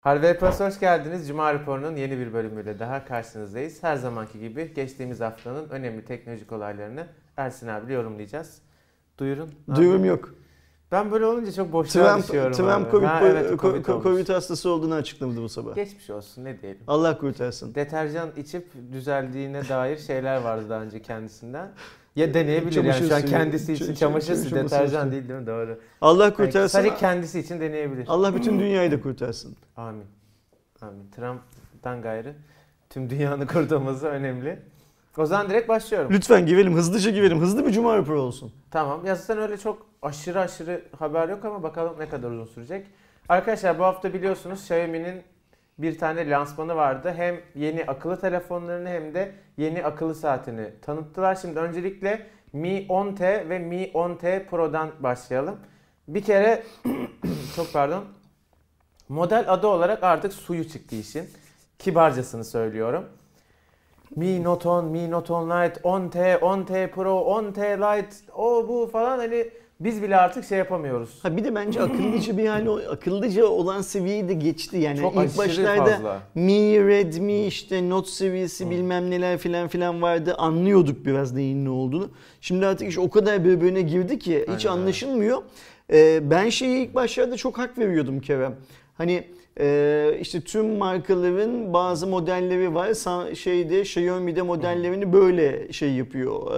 Hardware Plus hoş geldiniz. Cuma Raporu'nun yeni bir bölümüyle daha karşınızdayız. Her zamanki gibi geçtiğimiz haftanın önemli teknolojik olaylarını Ersin abiyle yorumlayacağız. Duyurun. Duyurum yok. Ben böyle olunca çok boşluğa düşüyorum. Trump COVID hastası olduğunu açıklamadı bu sabah. Geçmiş olsun, ne diyelim. Allah kurtarsın. Deterjan içip düzeldiğine dair şeyler vardı daha önce kendisinden. Ya deneyebilir çamaşır yani şu an kendisi için çamaşır deterjan değil mi? Doğru. Allah kurtarsın. Yani sadece kendisi için deneyebilir. Allah bütün dünyayı da kurtarsın. Amin. Amin. Trump'tan gayrı tüm dünyanın kurtulması önemli. O zaman direkt başlıyorum. Lütfen girelim, hızlıca girelim. Hızlı bir Cuma raporu olsun. Tamam. Yazıdan öyle çok aşırı haber yok ama bakalım ne kadar uzun sürecek. Arkadaşlar bu hafta biliyorsunuz Xiaomi'nin bir tane lansmanı vardı. Hem yeni akıllı telefonlarını hem de yeni akıllı saatini tanıttılar. Şimdi öncelikle Mi 10T ve Mi 10T Pro'dan başlayalım. Bir kere çok pardon. Model adı olarak artık suyu çıktı işin. Kibarcasını söylüyorum. Mi Note 10, Mi Note 10 Lite, 10T, 10T Pro, 10T Lite, o bu falan hani biz bile artık şey yapamıyoruz. Ha bir de bence akıllıca bir hali, akıllıca olan seviyeyi de geçti yani. Çok ilk başlarda fazla. Mi, Redmi, işte Note seviyesi bilmem neler filan vardı. Anlıyorduk biraz neyin ne olduğunu. Şimdi artık iş o kadar birbirine girdi ki hiç aynen, anlaşılmıyor. Ben şeyi ilk başlarda çok hak veriyordum Kerem. Hani işte tüm markaların bazı modelleri var. Şeyde Xiaomi'de modellerini böyle şey yapıyor,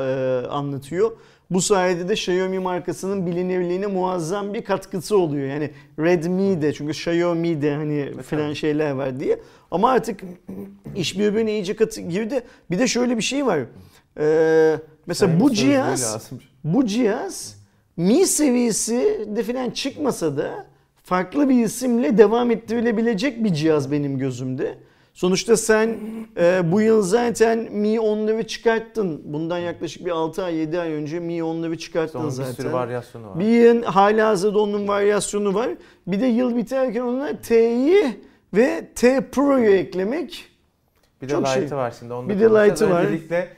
anlatıyor. Bu sayede de Xiaomi markasının bilinirliğine muazzam bir katkısı oluyor. Yani Redmi'de çünkü Xiaomi'de hani falan şeyler var diye. Ama artık iş birbirine iyice girdi. Bir de şöyle bir şey var. Mesela bu cihaz Mi seviyesi de falan çıkmasa da farklı bir isimle devam ettirilebilecek bir cihaz benim gözümde. Sonuçta sen bu yıl zaten Mi 10'ları çıkarttın. Bundan yaklaşık bir 6 ay 7 ay önce Mi 10'ları çıkarttın zaten. Son bir sürü varyasyonu var. Bir hala hazırda onun varyasyonu var. Bir de yıl biterken ona T'yi ve T Pro'yu eklemek. Bir de Lite'ı var şimdi. Onda bir de Lite'ı var. Öncelikle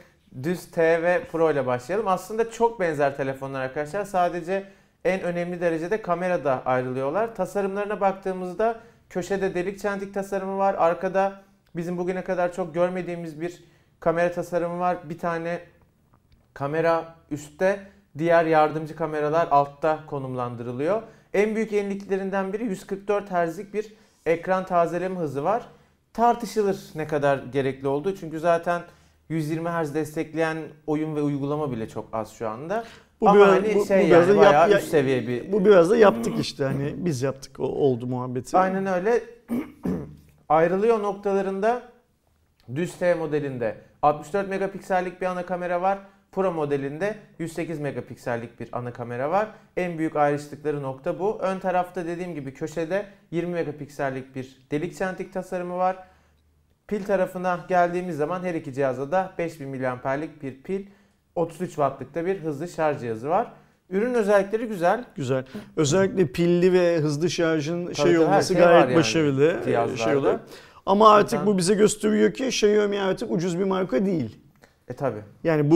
düz T ve Pro ile başlayalım. Aslında çok benzer telefonlar arkadaşlar. Sadece en önemli derecede kamerada ayrılıyorlar. Tasarımlarına baktığımızda köşede delik çentik tasarımı var. Arkada bizim bugüne kadar çok görmediğimiz bir kamera tasarımı var. Bir tane kamera üstte, diğer yardımcı kameralar altta konumlandırılıyor. En büyük yeniliklerinden biri 144 Hz'lik bir ekran tazeleme hızı var. Tartışılır ne kadar gerekli olduğu. Çünkü zaten 120 Hz destekleyen oyun ve uygulama bile çok az şu anda. Bu ama biraz, hani bu, şey bu yani bayağı üst seviye bir... Bu biraz da yaptık işte hani biz yaptık oldu muhabbeti. Aynen öyle. Ayrılıyor noktalarında düz T modelinde 64 megapiksellik bir ana kamera var. Pro modelinde 108 megapiksellik bir ana kamera var. En büyük ayrıştıkları nokta bu. Ön tarafta dediğim gibi köşede 20 megapiksellik bir delik çentik tasarımı var. Pil tarafına geldiğimiz zaman her iki cihazda da 5000 mAh'lik bir pil, 33 Watt'lıkta bir hızlı şarj cihazı var. Ürün özellikleri güzel. Güzel. Özellikle pilli ve hızlı şarjın şey olması gayet yani başarılı. Şey ama artık zaten bu bize gösteriyor ki Xiaomi artık ucuz bir marka değil. Tabi. Yani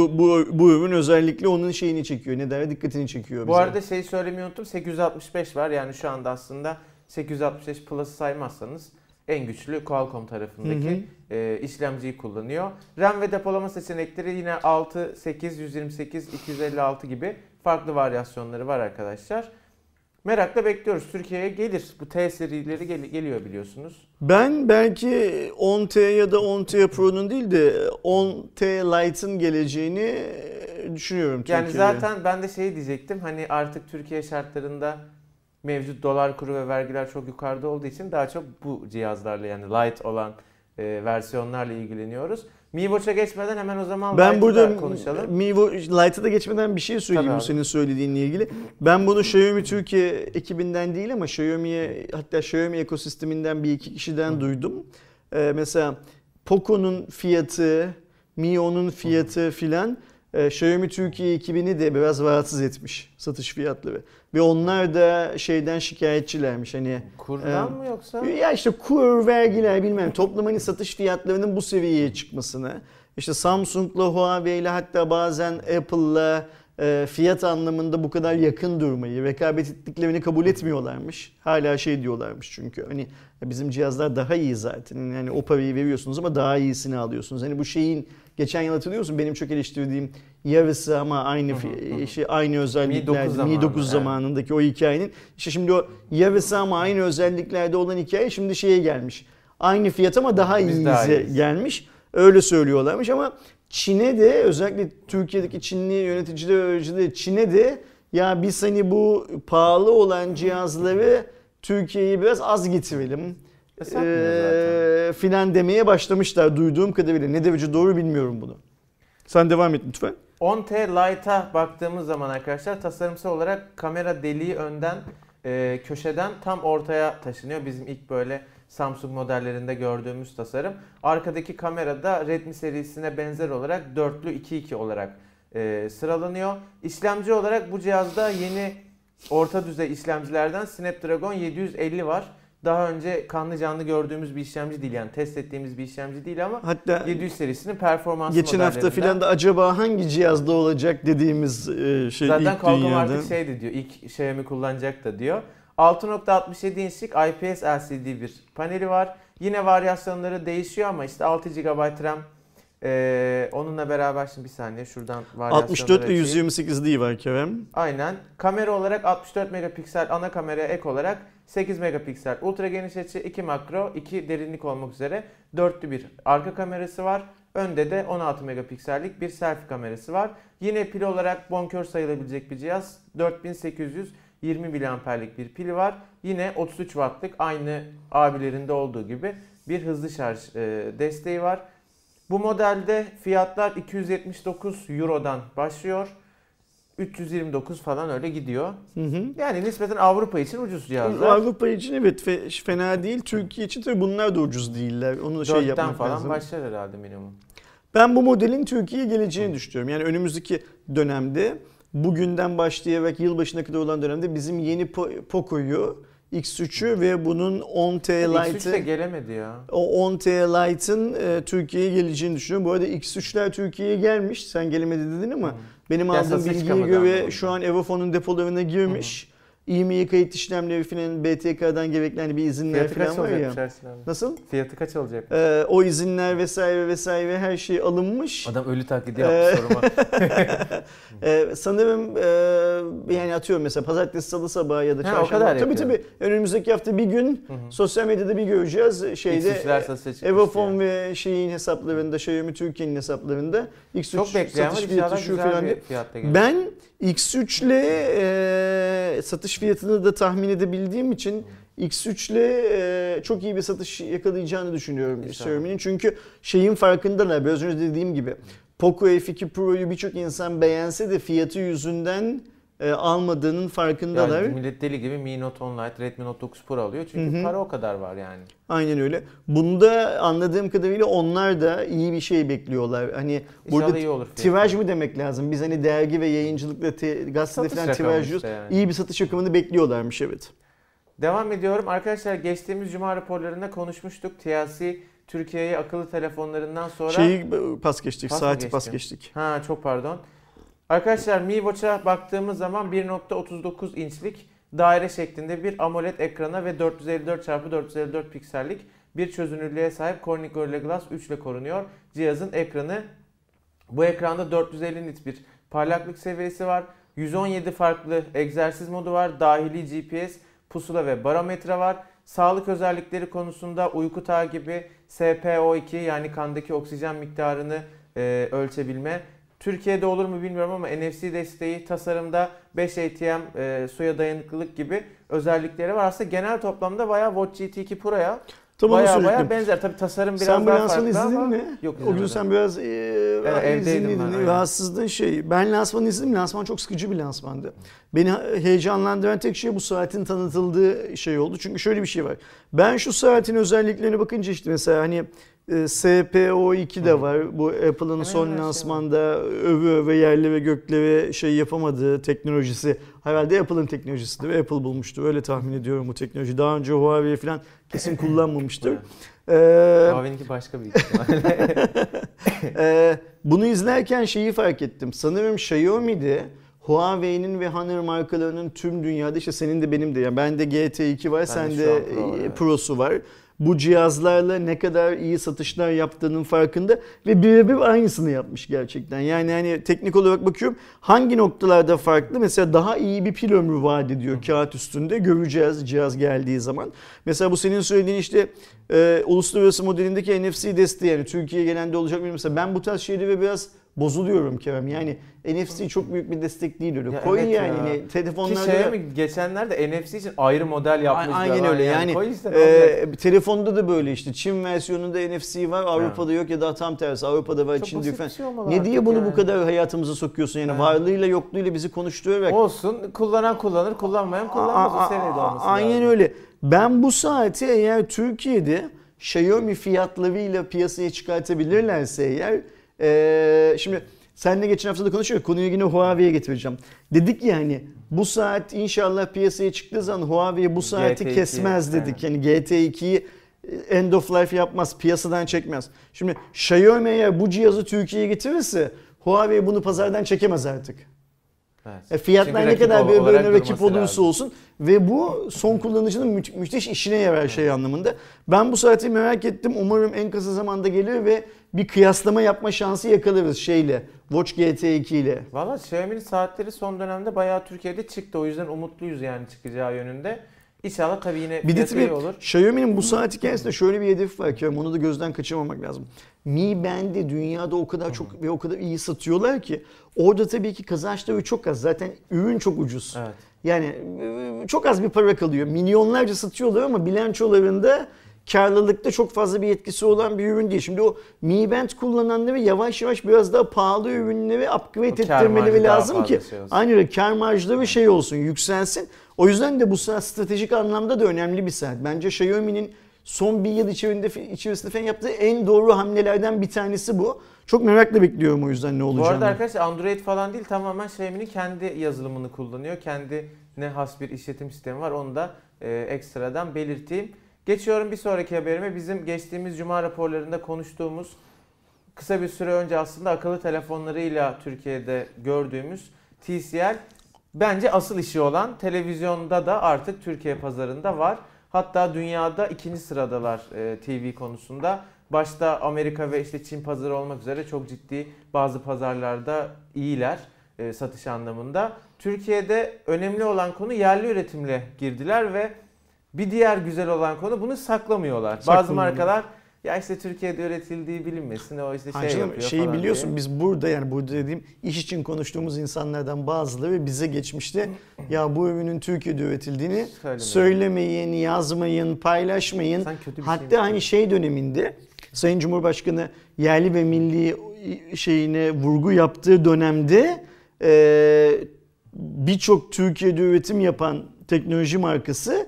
bu ürün özellikle onun şeyini çekiyor. Ne der? Dikkatini çekiyor bize. Bu arada şeyi söylemeyi unuttum. 865 var. Yani şu anda aslında 865 Plus'ı saymazsanız en güçlü Qualcomm tarafındaki işlemciyi kullanıyor. RAM ve depolama seçenekleri yine 6, 8, 128, 256 gibi farklı varyasyonları var arkadaşlar. Merakla bekliyoruz. Türkiye'ye gelir. Bu T serileri geliyor biliyorsunuz. Ben belki 10T ya da 10T Pro'nun değil de 10T Lite'ın geleceğini düşünüyorum Türkiye'ye. Yani zaten ben de şey diyecektim. Hani artık Türkiye şartlarında mevcut dolar kuru ve vergiler çok yukarıda olduğu için daha çok bu cihazlarla yani Lite olan versiyonlarla ilgileniyoruz. Mi Watch'a geçmeden hemen o zaman ben burada konuşalım. Mi Lite'a da geçmeden bir şey söyleyeyim bu senin söylediğinle ilgili. Ben bunu Xiaomi Türkiye ekibinden değil ama Xiaomi'ye hatta Xiaomi ekosisteminden bir iki kişiden duydum. Mesela Poco'nun fiyatı, Mio'nun fiyatı filan Xiaomi Türkiye ekibini de biraz rahatsız etmiş satış fiyatları. Ve onlar da şeyden şikayetçilermiş hani. Kurdan mı yoksa? Ya işte kur, vergiler bilmem toplamanın satış fiyatlarının bu seviyeye çıkmasını. İşte Samsung'la, Huawei'yle hatta bazen Apple'la fiyat anlamında bu kadar yakın durmayı, rekabet ettiklerini kabul etmiyorlarmış. Hala şey diyorlarmış çünkü hani bizim cihazlar daha iyi zaten. Yani o parayı veriyorsunuz ama daha iyisini alıyorsunuz. Hani bu şeyin geçen yıl hatırlıyor musun? Benim çok eleştirdiğim yarısı ama aynı aynı özelliklerde Mi 9 zamanındaki o hikayenin. İşte şimdi o yarısı ama aynı özelliklerde olan hikaye şimdi şeye gelmiş. Aynı fiyat ama daha iyiye gelmiş. Öyle söylüyorlarmış ama Çin'e de özellikle Türkiye'deki Çinli yöneticiler Çin'e de ya biz hani bu pahalı olan cihazları Türkiye'ye biraz az getirelim filan demeye başlamışlar duyduğum kadarıyla. Ne derece doğru bilmiyorum bunu. Sen devam et lütfen. 10T Lite'a baktığımız zaman arkadaşlar tasarımsal olarak kamera deliği önden köşeden tam ortaya taşınıyor. Bizim ilk böyle Samsung modellerinde gördüğümüz tasarım. Arkadaki kamera da Redmi serisine benzer olarak dörtlü 2-2 olarak sıralanıyor. İşlemci olarak bu cihazda yeni orta düzey işlemcilerden Snapdragon 750 var. Daha önce kanlı canlı gördüğümüz bir işlemci değil yani test ettiğimiz bir işlemci değil ama hatta 700 serisinin performans modellerinden. Geçen hafta filan da acaba hangi cihazda olacak dediğimiz şey zaten ilk Qualcomm dünyada. Artık şeydi diyor ilk Xiaomi kullanacak da diyor. 6.67 inçlik IPS LCD bir paneli var. Yine varyasyonları değişiyor ama işte 6 GB RAM onunla beraber şimdi bir saniye şuradan varyasyonları 64 ve 128 değil var Kerem. Aynen. Kamera olarak 64 megapiksel ana kameraya ek olarak 8 megapiksel ultra geniş açı, 2 makro, 2 derinlik olmak üzere dörtlü bir arka kamerası var. Önde de 16 megapiksellik bir selfie kamerası var. Yine pil olarak bonkör sayılabilecek bir cihaz. 4820 miliamperlik bir pili var. Yine 33 wattlık aynı abilerinde olduğu gibi bir hızlı şarj desteği var. Bu modelde fiyatlar 279 Euro'dan başlıyor. 329 falan öyle gidiyor. Yani nispeten Avrupa için ucuz cihazlar. Avrupa için evet fena değil. Türkiye için tabii bunlar da ucuz değiller. Onu şey yapmak falan lazım. Başlar herhalde minimum. Ben bu modelin Türkiye'ye geleceğini düşünüyorum. Yani önümüzdeki dönemde bugünden başlayarak yılbaşına kadar olan dönemde bizim yeni Poco'yu, X3'ü ve bunun 10T Lite'ı. X3 de gelemedi ya. O 10T Lite'ın Türkiye'ye geleceğini düşünüyorum. Bu arada X3'ler Türkiye'ye gelmiş. Sen gelemedi dedin ama benim aldığım bilgiye göre şu an Evofone'un depolarına girmiş. IMEI kayıt işlemleri filan BTK'dan gerekli bir izinler filan var ya. Nasıl? Fiyatı kaç olacak? O izinler vesaire vesaire her şey alınmış. Adam ölü taklidi yaptı soruma. Sanırım yani atıyorum mesela pazartesi salı sabahı ya da çarşamba. Tabii önümüzdeki hafta bir gün sosyal medyada bir göreceğiz şeyde Evofone yani. Ve şeyin hesaplarında Xiaomi Türkiye'nin hesaplarında X3 satış fiyatı şu filan. Ben X3 ile satış fiyatını da tahmin edebildiğim için X3 ile çok iyi bir satış yakalayacağını düşünüyorum Xiaomi'nin. Çünkü şeyin farkındalar. Biraz önce dediğim gibi Poco F2 Pro'yu birçok insan beğense de fiyatı yüzünden almadığının farkındalar. Yani millet deli gibi Mi Note 10 Lite, Redmi Note 9 Pro alıyor. Çünkü para o kadar var yani. Aynen öyle. Bunda anladığım kadarıyla onlar da iyi bir şey bekliyorlar. Hani burada tiraj mı demek lazım? Biz hani dergi ve yayıncılıkla gazetede falan tirajlıyoruz. Işte yani. İyi bir satış rakamını bekliyorlarmış evet. Devam ediyorum. Arkadaşlar geçtiğimiz Cuma raporlarında konuşmuştuk. TCL Türkiye'ye akıllı telefonlarından sonra... Saati pas geçtik. Ha çok pardon. Arkadaşlar Mi Watch'a baktığımız zaman 1.39 inçlik daire şeklinde bir AMOLED ekrana ve 454x454 piksellik bir çözünürlüğe sahip Corning Gorilla Glass 3 ile korunuyor. Cihazın ekranı bu ekranda 450 nit bir parlaklık seviyesi var. 117 farklı egzersiz modu var. Dahili GPS, pusula ve barometre var. Sağlık özellikleri konusunda uyku takibi, SPO2 yani kandaki oksijen miktarını ölçebilme. Türkiye'de olur mu bilmiyorum ama NFC desteği, tasarımda 5 ATM, suya dayanıklılık gibi özellikleri var. Aslında genel toplamda bayağı Watch GT 2 Pro'ya bayağı benzer. Tabii tasarım biraz sen daha farklı izledin ama... Mi? Yok, o gün sen biraz evdeydin. Rahatsızdın şey. Ben lansmanı izledim. Lansman çok sıkıcı bir lansmandı. Beni heyecanlandıran tek şey bu saatin tanıtıldığı şey oldu. Çünkü şöyle bir şey var. Ben şu saatin özelliklerine bakınca işte mesela hani... SPO2 de var. Bu Apple'ın son lansmanda öve yerli ve göklere şey yapamadığı teknolojisi. Herhalde Apple'ın teknolojisidir ve Apple bulmuştu. Öyle tahmin ediyorum bu teknoloji. Daha önce Huawei falan kesin kullanmamıştır. Huawei'ninki başka bir ihtimalle. Bunu izlerken şeyi fark ettim. Sanırım Xiaomi'de Huawei'nin ve Honor markalarının tüm dünyada, işte senin de benim de, yani bende GT2 var, sende Pro'su var. Bu cihazlarla ne kadar iyi satışlar yaptığının farkında ve birebir aynısını yapmış gerçekten. Yani hani teknik olarak bakıyorum hangi noktalarda farklı, mesela daha iyi bir pil ömrü vaat ediyor kağıt üstünde, göreceğiz cihaz geldiği zaman. Mesela bu senin söylediğin işte uluslararası modelindeki NFC desteği, yani Türkiye'ye gelen de olacak mı? Mesela ben bu tarz şeyleri biraz bozuluyorum Kerem, yani NFC çok büyük bir destek değil öyle. Ya koy evet yani ya. Telefonlarda... Ki şeye mi, geçenlerde NFC için ayrı model yapmışlar. Aynen öyle yani telefonda da böyle işte Çin versiyonunda NFC var, Avrupa'da yok ya da tam tersi Avrupa'da var, çok Çin'de yok. Şey ne diye bunu yani bu kadar hayatımıza sokuyorsun yani, varlığıyla yokluğuyla bizi konuşturuyor. Olsun, kullanan kullanır, kullanmayan kullanmaz, o seviyede olması aynen lazım. Öyle. Ben bu saati eğer Türkiye'de Xiaomi fiyatlarıyla piyasaya çıkartabilirlerse eğer, şimdi seninle geçen hafta da konuşuyorduk, konuyu yine Huawei'ye getireceğim. Dedik ya hani bu saat inşallah piyasaya çıktığı zaman Huawei bu saati GT2 kesmez dedik. Yani GT2'yi end of life yapmaz, piyasadan çekmez. Şimdi Xiaomi eğer bu cihazı Türkiye'ye getirirse Huawei bunu pazardan çekemez artık. Evet. Fiyatlar ne kadar bir bölüne rakip olursa lazım olsun ve bu son kullanıcının müthiş işine yarar şey anlamında. Ben bu saati merak ettim. Umarım en kısa zamanda gelir ve bir kıyaslama yapma şansı yakalarız şeyle, Watch GT2 ile. Valla Xiaomi'nin saatleri son dönemde bayağı Türkiye'de çıktı. O yüzden umutluyuz yani çıkacağı yönünde. İnşallah tabii yine iyi olur. Xiaomi'nin bu saati kendisinde şöyle bir hedefi var ki onu da gözden kaçırmamak lazım. Mi Band'i dünyada o kadar çok ve o kadar iyi satıyorlar ki orada tabii ki kazançları çok az. Zaten ürün çok ucuz. Evet. Yani çok az bir para kalıyor. Milyonlarca satıyorlar ama bilançolarında karlılıkta çok fazla bir etkisi olan bir ürün değil. Şimdi o Mi Band kullananları yavaş yavaş biraz daha pahalı ürünleri upgrade ettirmeleri lazım ki aynı öyle kar marjları şey olsun, yükselsin. O yüzden de bu saat stratejik anlamda da önemli bir saat. Bence Xiaomi'nin son bir yıl içerisinde falan yaptığı en doğru hamlelerden bir tanesi bu. Çok merakla bekliyorum o yüzden ne olacağını. Bu arada arkadaşlar Android falan değil, tamamen Xiaomi'nin kendi yazılımını kullanıyor. Kendine has bir işletim sistemi var, onu da ekstradan belirteyim. Geçiyorum bir sonraki haberime. Bizim geçtiğimiz Cuma raporlarında konuştuğumuz, kısa bir süre önce aslında akıllı telefonlarıyla Türkiye'de gördüğümüz TCL, bence asıl işi olan televizyonda da artık Türkiye pazarında var. Hatta dünyada ikinci sıradalar TV konusunda. Başta Amerika ve işte Çin pazarı olmak üzere çok ciddi bazı pazarlarda iyiler satış anlamında. Türkiye'de önemli olan konu yerli üretimle girdiler ve bir diğer güzel olan konu bunu saklamıyorlar. Bazı markalar ya işte Türkiye'de üretildiği bilinmesin o işte şey yapıyor falan biliyorsun diye. Biz burada yani burada dediğim iş için konuştuğumuz insanlardan bazıları bize geçmişte ya bu ürünün Türkiye'de üretildiğini söylemeyin, yazmayın, paylaşmayın. Hatta şey hani şey döneminde Sayın Cumhurbaşkanı yerli ve milli şeyine vurgu yaptığı dönemde birçok Türkiye'de üretim yapan teknoloji markası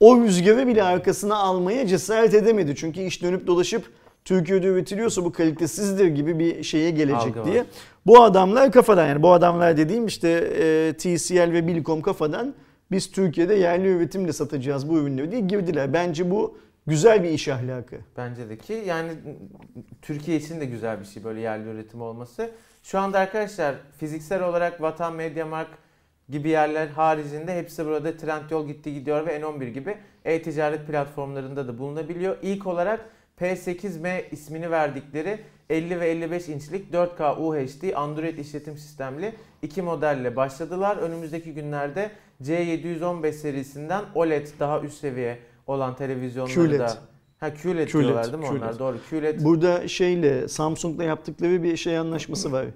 o rüzgarı bile arkasına almaya cesaret edemedi. Çünkü iş dönüp dolaşıp Türkiye'de üretiliyorsa bu kalitesizdir gibi bir şeye gelecek algı diye. Var. Bu adamlar kafadan yani bu adamlar dediğim işte TCL ve Bilkom kafadan biz Türkiye'de yerli üretimle satacağız bu ürünleri diye girdiler. Bence bu güzel bir iş ahlakı. Bence de ki yani Türkiye için de güzel bir şey böyle yerli üretim olması. Şu anda arkadaşlar fiziksel olarak Vatan, Mediamarkt gibi yerler haricinde Hepsiburada, Trendyol gitti gidiyor ve N11 gibi e-ticaret platformlarında da bulunabiliyor. İlk olarak P8M ismini verdikleri 50 ve 55 inçlik 4K UHD Android işletim sistemli iki modelle başladılar. Önümüzdeki günlerde C715 serisinden OLED daha üst seviye olan televizyonlarda da QLED diyorlar değil mi QLED. Onlar? Doğru QLED. Burada şeyle Samsung'la yaptıkları bir şey anlaşması var.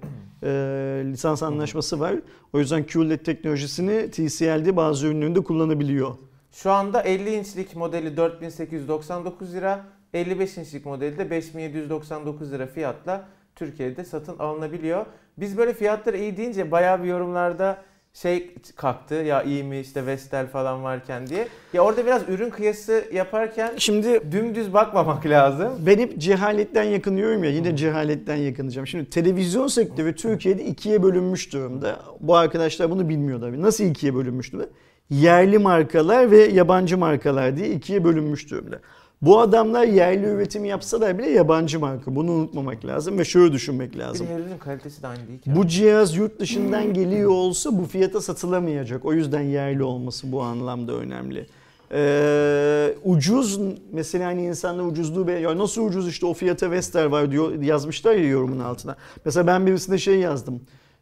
Lisans anlaşması var. O yüzden QLED teknolojisini TCL'de bazı ürünlerinde kullanabiliyor. Şu anda 50 inçlik modeli 4.899 lira, 55 inçlik modeli de 5.799 lira fiyatla Türkiye'de satın alınabiliyor. Biz böyle fiyatları iyi deyince bayağı bir yorumlarda şey kalktı ya iyi mi işte Vestel falan varken diye. Ya orada biraz ürün kıyası yaparken şimdi dümdüz bakmamak lazım. Ben hep cehaletten yakınıyorum ya yine cehaletten yakınacağım. Şimdi televizyon sektörü Türkiye'de ikiye bölünmüş durumda. Bu arkadaşlar bunu bilmiyorlar. Nasıl ikiye bölünmüş durumda? Yerli markalar ve yabancı markalar diye ikiye bölünmüş durumda. Bu adamlar yerli üretim yapsalar bile yabancı marka. Bunu unutmamak lazım ve şöyle düşünmek lazım. Bir ürünün kalitesi de aynı değil ki. Bu cihaz yurt dışından geliyor olsa bu fiyata satılamayacak. O yüzden yerli olması bu anlamda önemli. Ucuz mesela, hani insanlar ucuzluğu be, ya nasıl ucuz işte o fiyata Vestel var diyor, yazmışlar ya yorumun altına. Mesela ben birisine şey yazdım.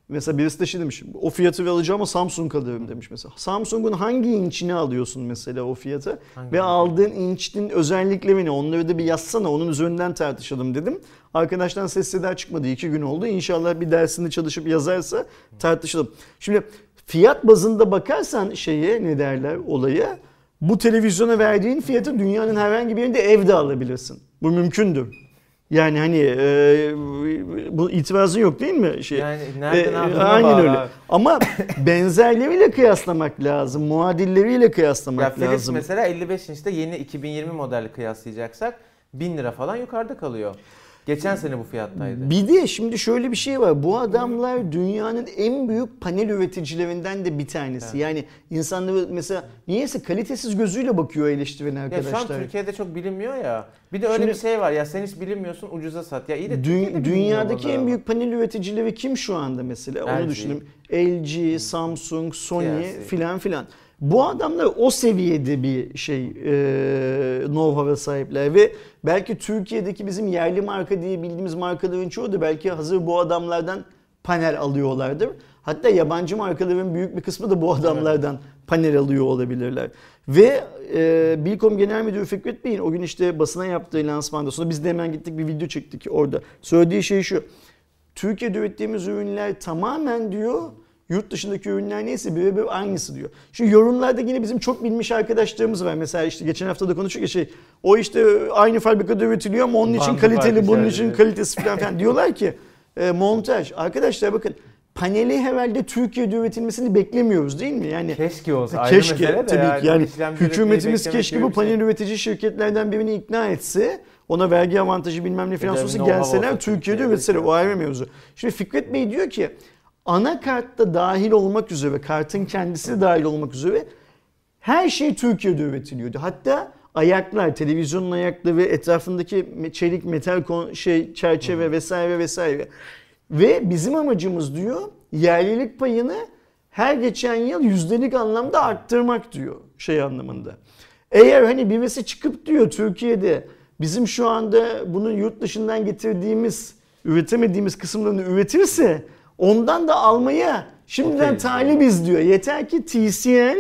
Mesela birisi de şey demiş, o fiyatı alacağım ama Samsung alırım demiş mesela. Samsung'un hangi inçini alıyorsun mesela o fiyata ve aldığın inçin özelliklerini, onları da bir yazsana, onun üzerinden tartışalım dedim. Arkadaştan ses seda çıkmadı, 2 gün oldu. İnşallah bir dersinde çalışıp yazarsa tartışalım. Şimdi fiyat bazında bakarsan şeye, ne derler, olaya, bu televizyona verdiğin fiyatı dünyanın herhangi bir yerinde evde alabilirsin. Bu mümkündür. Yani hani bu itirazın yok değil mi? Yani nereden aldığına öyle. Abi. Ama benzerleriyle kıyaslamak lazım. Muadilleriyle kıyaslamak ya lazım. Philips mesela 55 inçte yeni 2020 modeli kıyaslayacaksak 1000 lira falan yukarıda kalıyor. Geçen sene bu fiyattaydı. Bir de şimdi şöyle bir şey var. Bu adamlar dünyanın en büyük panel üreticilerinden de bir tanesi. Evet. Yani insanları mesela niyeyse kalitesiz gözüyle bakıyor eleştiren arkadaşlar. Ya şu an Türkiye'de çok bilinmiyor ya. Bir de öyle şimdi, bir şey var ya, sen hiç bilinmiyorsun ucuza sat. Ya iyi de dünyadaki en büyük panel üreticileri kim şu anda mesela? LG. Onu düşünün. LG, Samsung, Sony filan filan. Bu adamlar o seviyede bir şey know-how'a sahipler ve belki Türkiye'deki bizim yerli marka diye bildiğimiz markaların çoğu da belki hazır bu adamlardan panel alıyorlardır. Hatta yabancı markaların büyük bir kısmı da bu adamlardan panel alıyor olabilirler. Ve Bilkom Genel Müdürü Fikret Bey'in o gün işte basına yaptığı lansmanda, sonra biz de hemen gittik bir video çektik orada. Söylediği şey şu, Türkiye'de ürettiğimiz ürünler tamamen diyor, yurt dışındaki ürünler neyse birebir aynısı diyor. Şimdi yorumlarda yine bizim çok bilmiş arkadaşlarımız var. Mesela işte geçen hafta da konuştuk ya şey, o işte aynı fabrikada üretiliyor ama onun için kaliteli, bunun için kalitesi falan filan. Diyorlar ki montaj. Arkadaşlar bakın, paneli herhalde Türkiye'de üretilmesini beklemiyoruz değil mi? Yani keşke olsa. Keşke tabii ki. Yani hükümetimiz keşke bu panel üretici şirketlerden birini ikna etse, ona vergi avantajı bilmem ne filan gelseler Türkiye'de üretseler. O ayrı mevzu. Şimdi Fikret Bey diyor ki, anakart da dahil olmak üzere, kartın kendisi de dahil olmak üzere her şey Türkiye'de üretiliyordu. Hatta ayaklar, televizyonun ayakları ve etrafındaki çelik, metal çerçeve vesaire vesaire. Ve bizim amacımız diyor, yerlilik payını her geçen yıl yüzdelik anlamda arttırmak diyor, şey anlamında. Eğer hani birisi çıkıp diyor Türkiye'de bizim şu anda bunun yurt dışından getirdiğimiz, üretemediğimiz kısımlarını üretirse ondan da almaya şimdiden talibiz diyor. Yeter ki TCL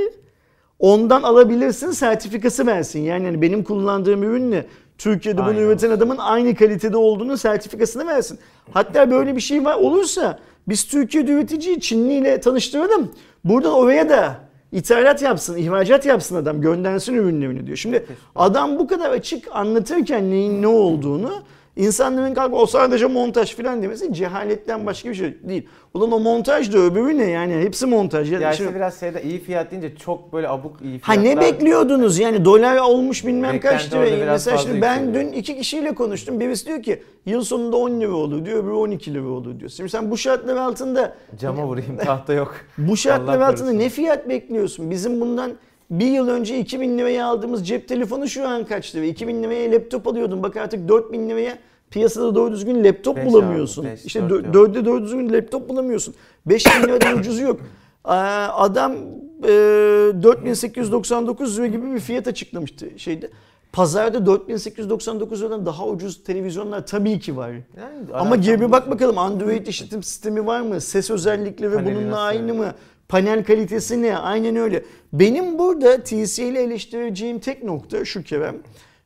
ondan alabilirsin sertifikası versin. Yani benim kullandığım ürünle Türkiye'de bunu üreten adamın aynı kalitede olduğunu sertifikasını versin. Hatta böyle bir şey var olursa biz Türkiye'de üreticiyi Çinli ile tanıştıralım. Buradan oraya da ithalat yapsın, ihracat yapsın adam, göndersin ürünlerini diyor. Şimdi adam bu kadar açık anlatırken neyin ne olduğunu, İnsanların kalkıp o sadece montaj filan demesi cehaletten başka bir şey değil. Ulan o montaj da öbürü ne yani, hepsi montaj. Ya işte biraz şeyde iyi fiyat deyince çok böyle abuk iyi fiyatlar. Ha ne bekliyordunuz yani, dolar olmuş bilmem kaçtı. Mesela şimdi ben dün 2 kişiyle konuştum. Birisi diyor ki yıl sonunda 10 lira olur diyor, öbürü 12 lira olur diyor. Şimdi sen bu şartlar altında... Cama vurayım tahta yok. Bu şartlar altında ne fiyat bekliyorsun? Bizim bundan... Bir yıl önce 2000 liraya aldığımız cep telefonu şu an kaç lira? 2000 liraya laptop alıyordun. Bak artık 4000 liraya piyasada doğru düzgün laptop bulamıyorsun. Abi, işte 4'e doğru düzgün laptop bulamıyorsun. 5000 liradan ucuzu yok. Adam 4899 lira gibi bir fiyat açıklamıştı şeyde. Pazarda 4899 liradan daha ucuz televizyonlar tabii ki var. Yani ama geri bir bak bakalım, Android işletim sistemi var mı? Ses özellikleri ve bununla aynı mı? Panel kalitesi ne? Aynen öyle. Benim burada TCL ile eleştireceğim tek nokta şu Kerem.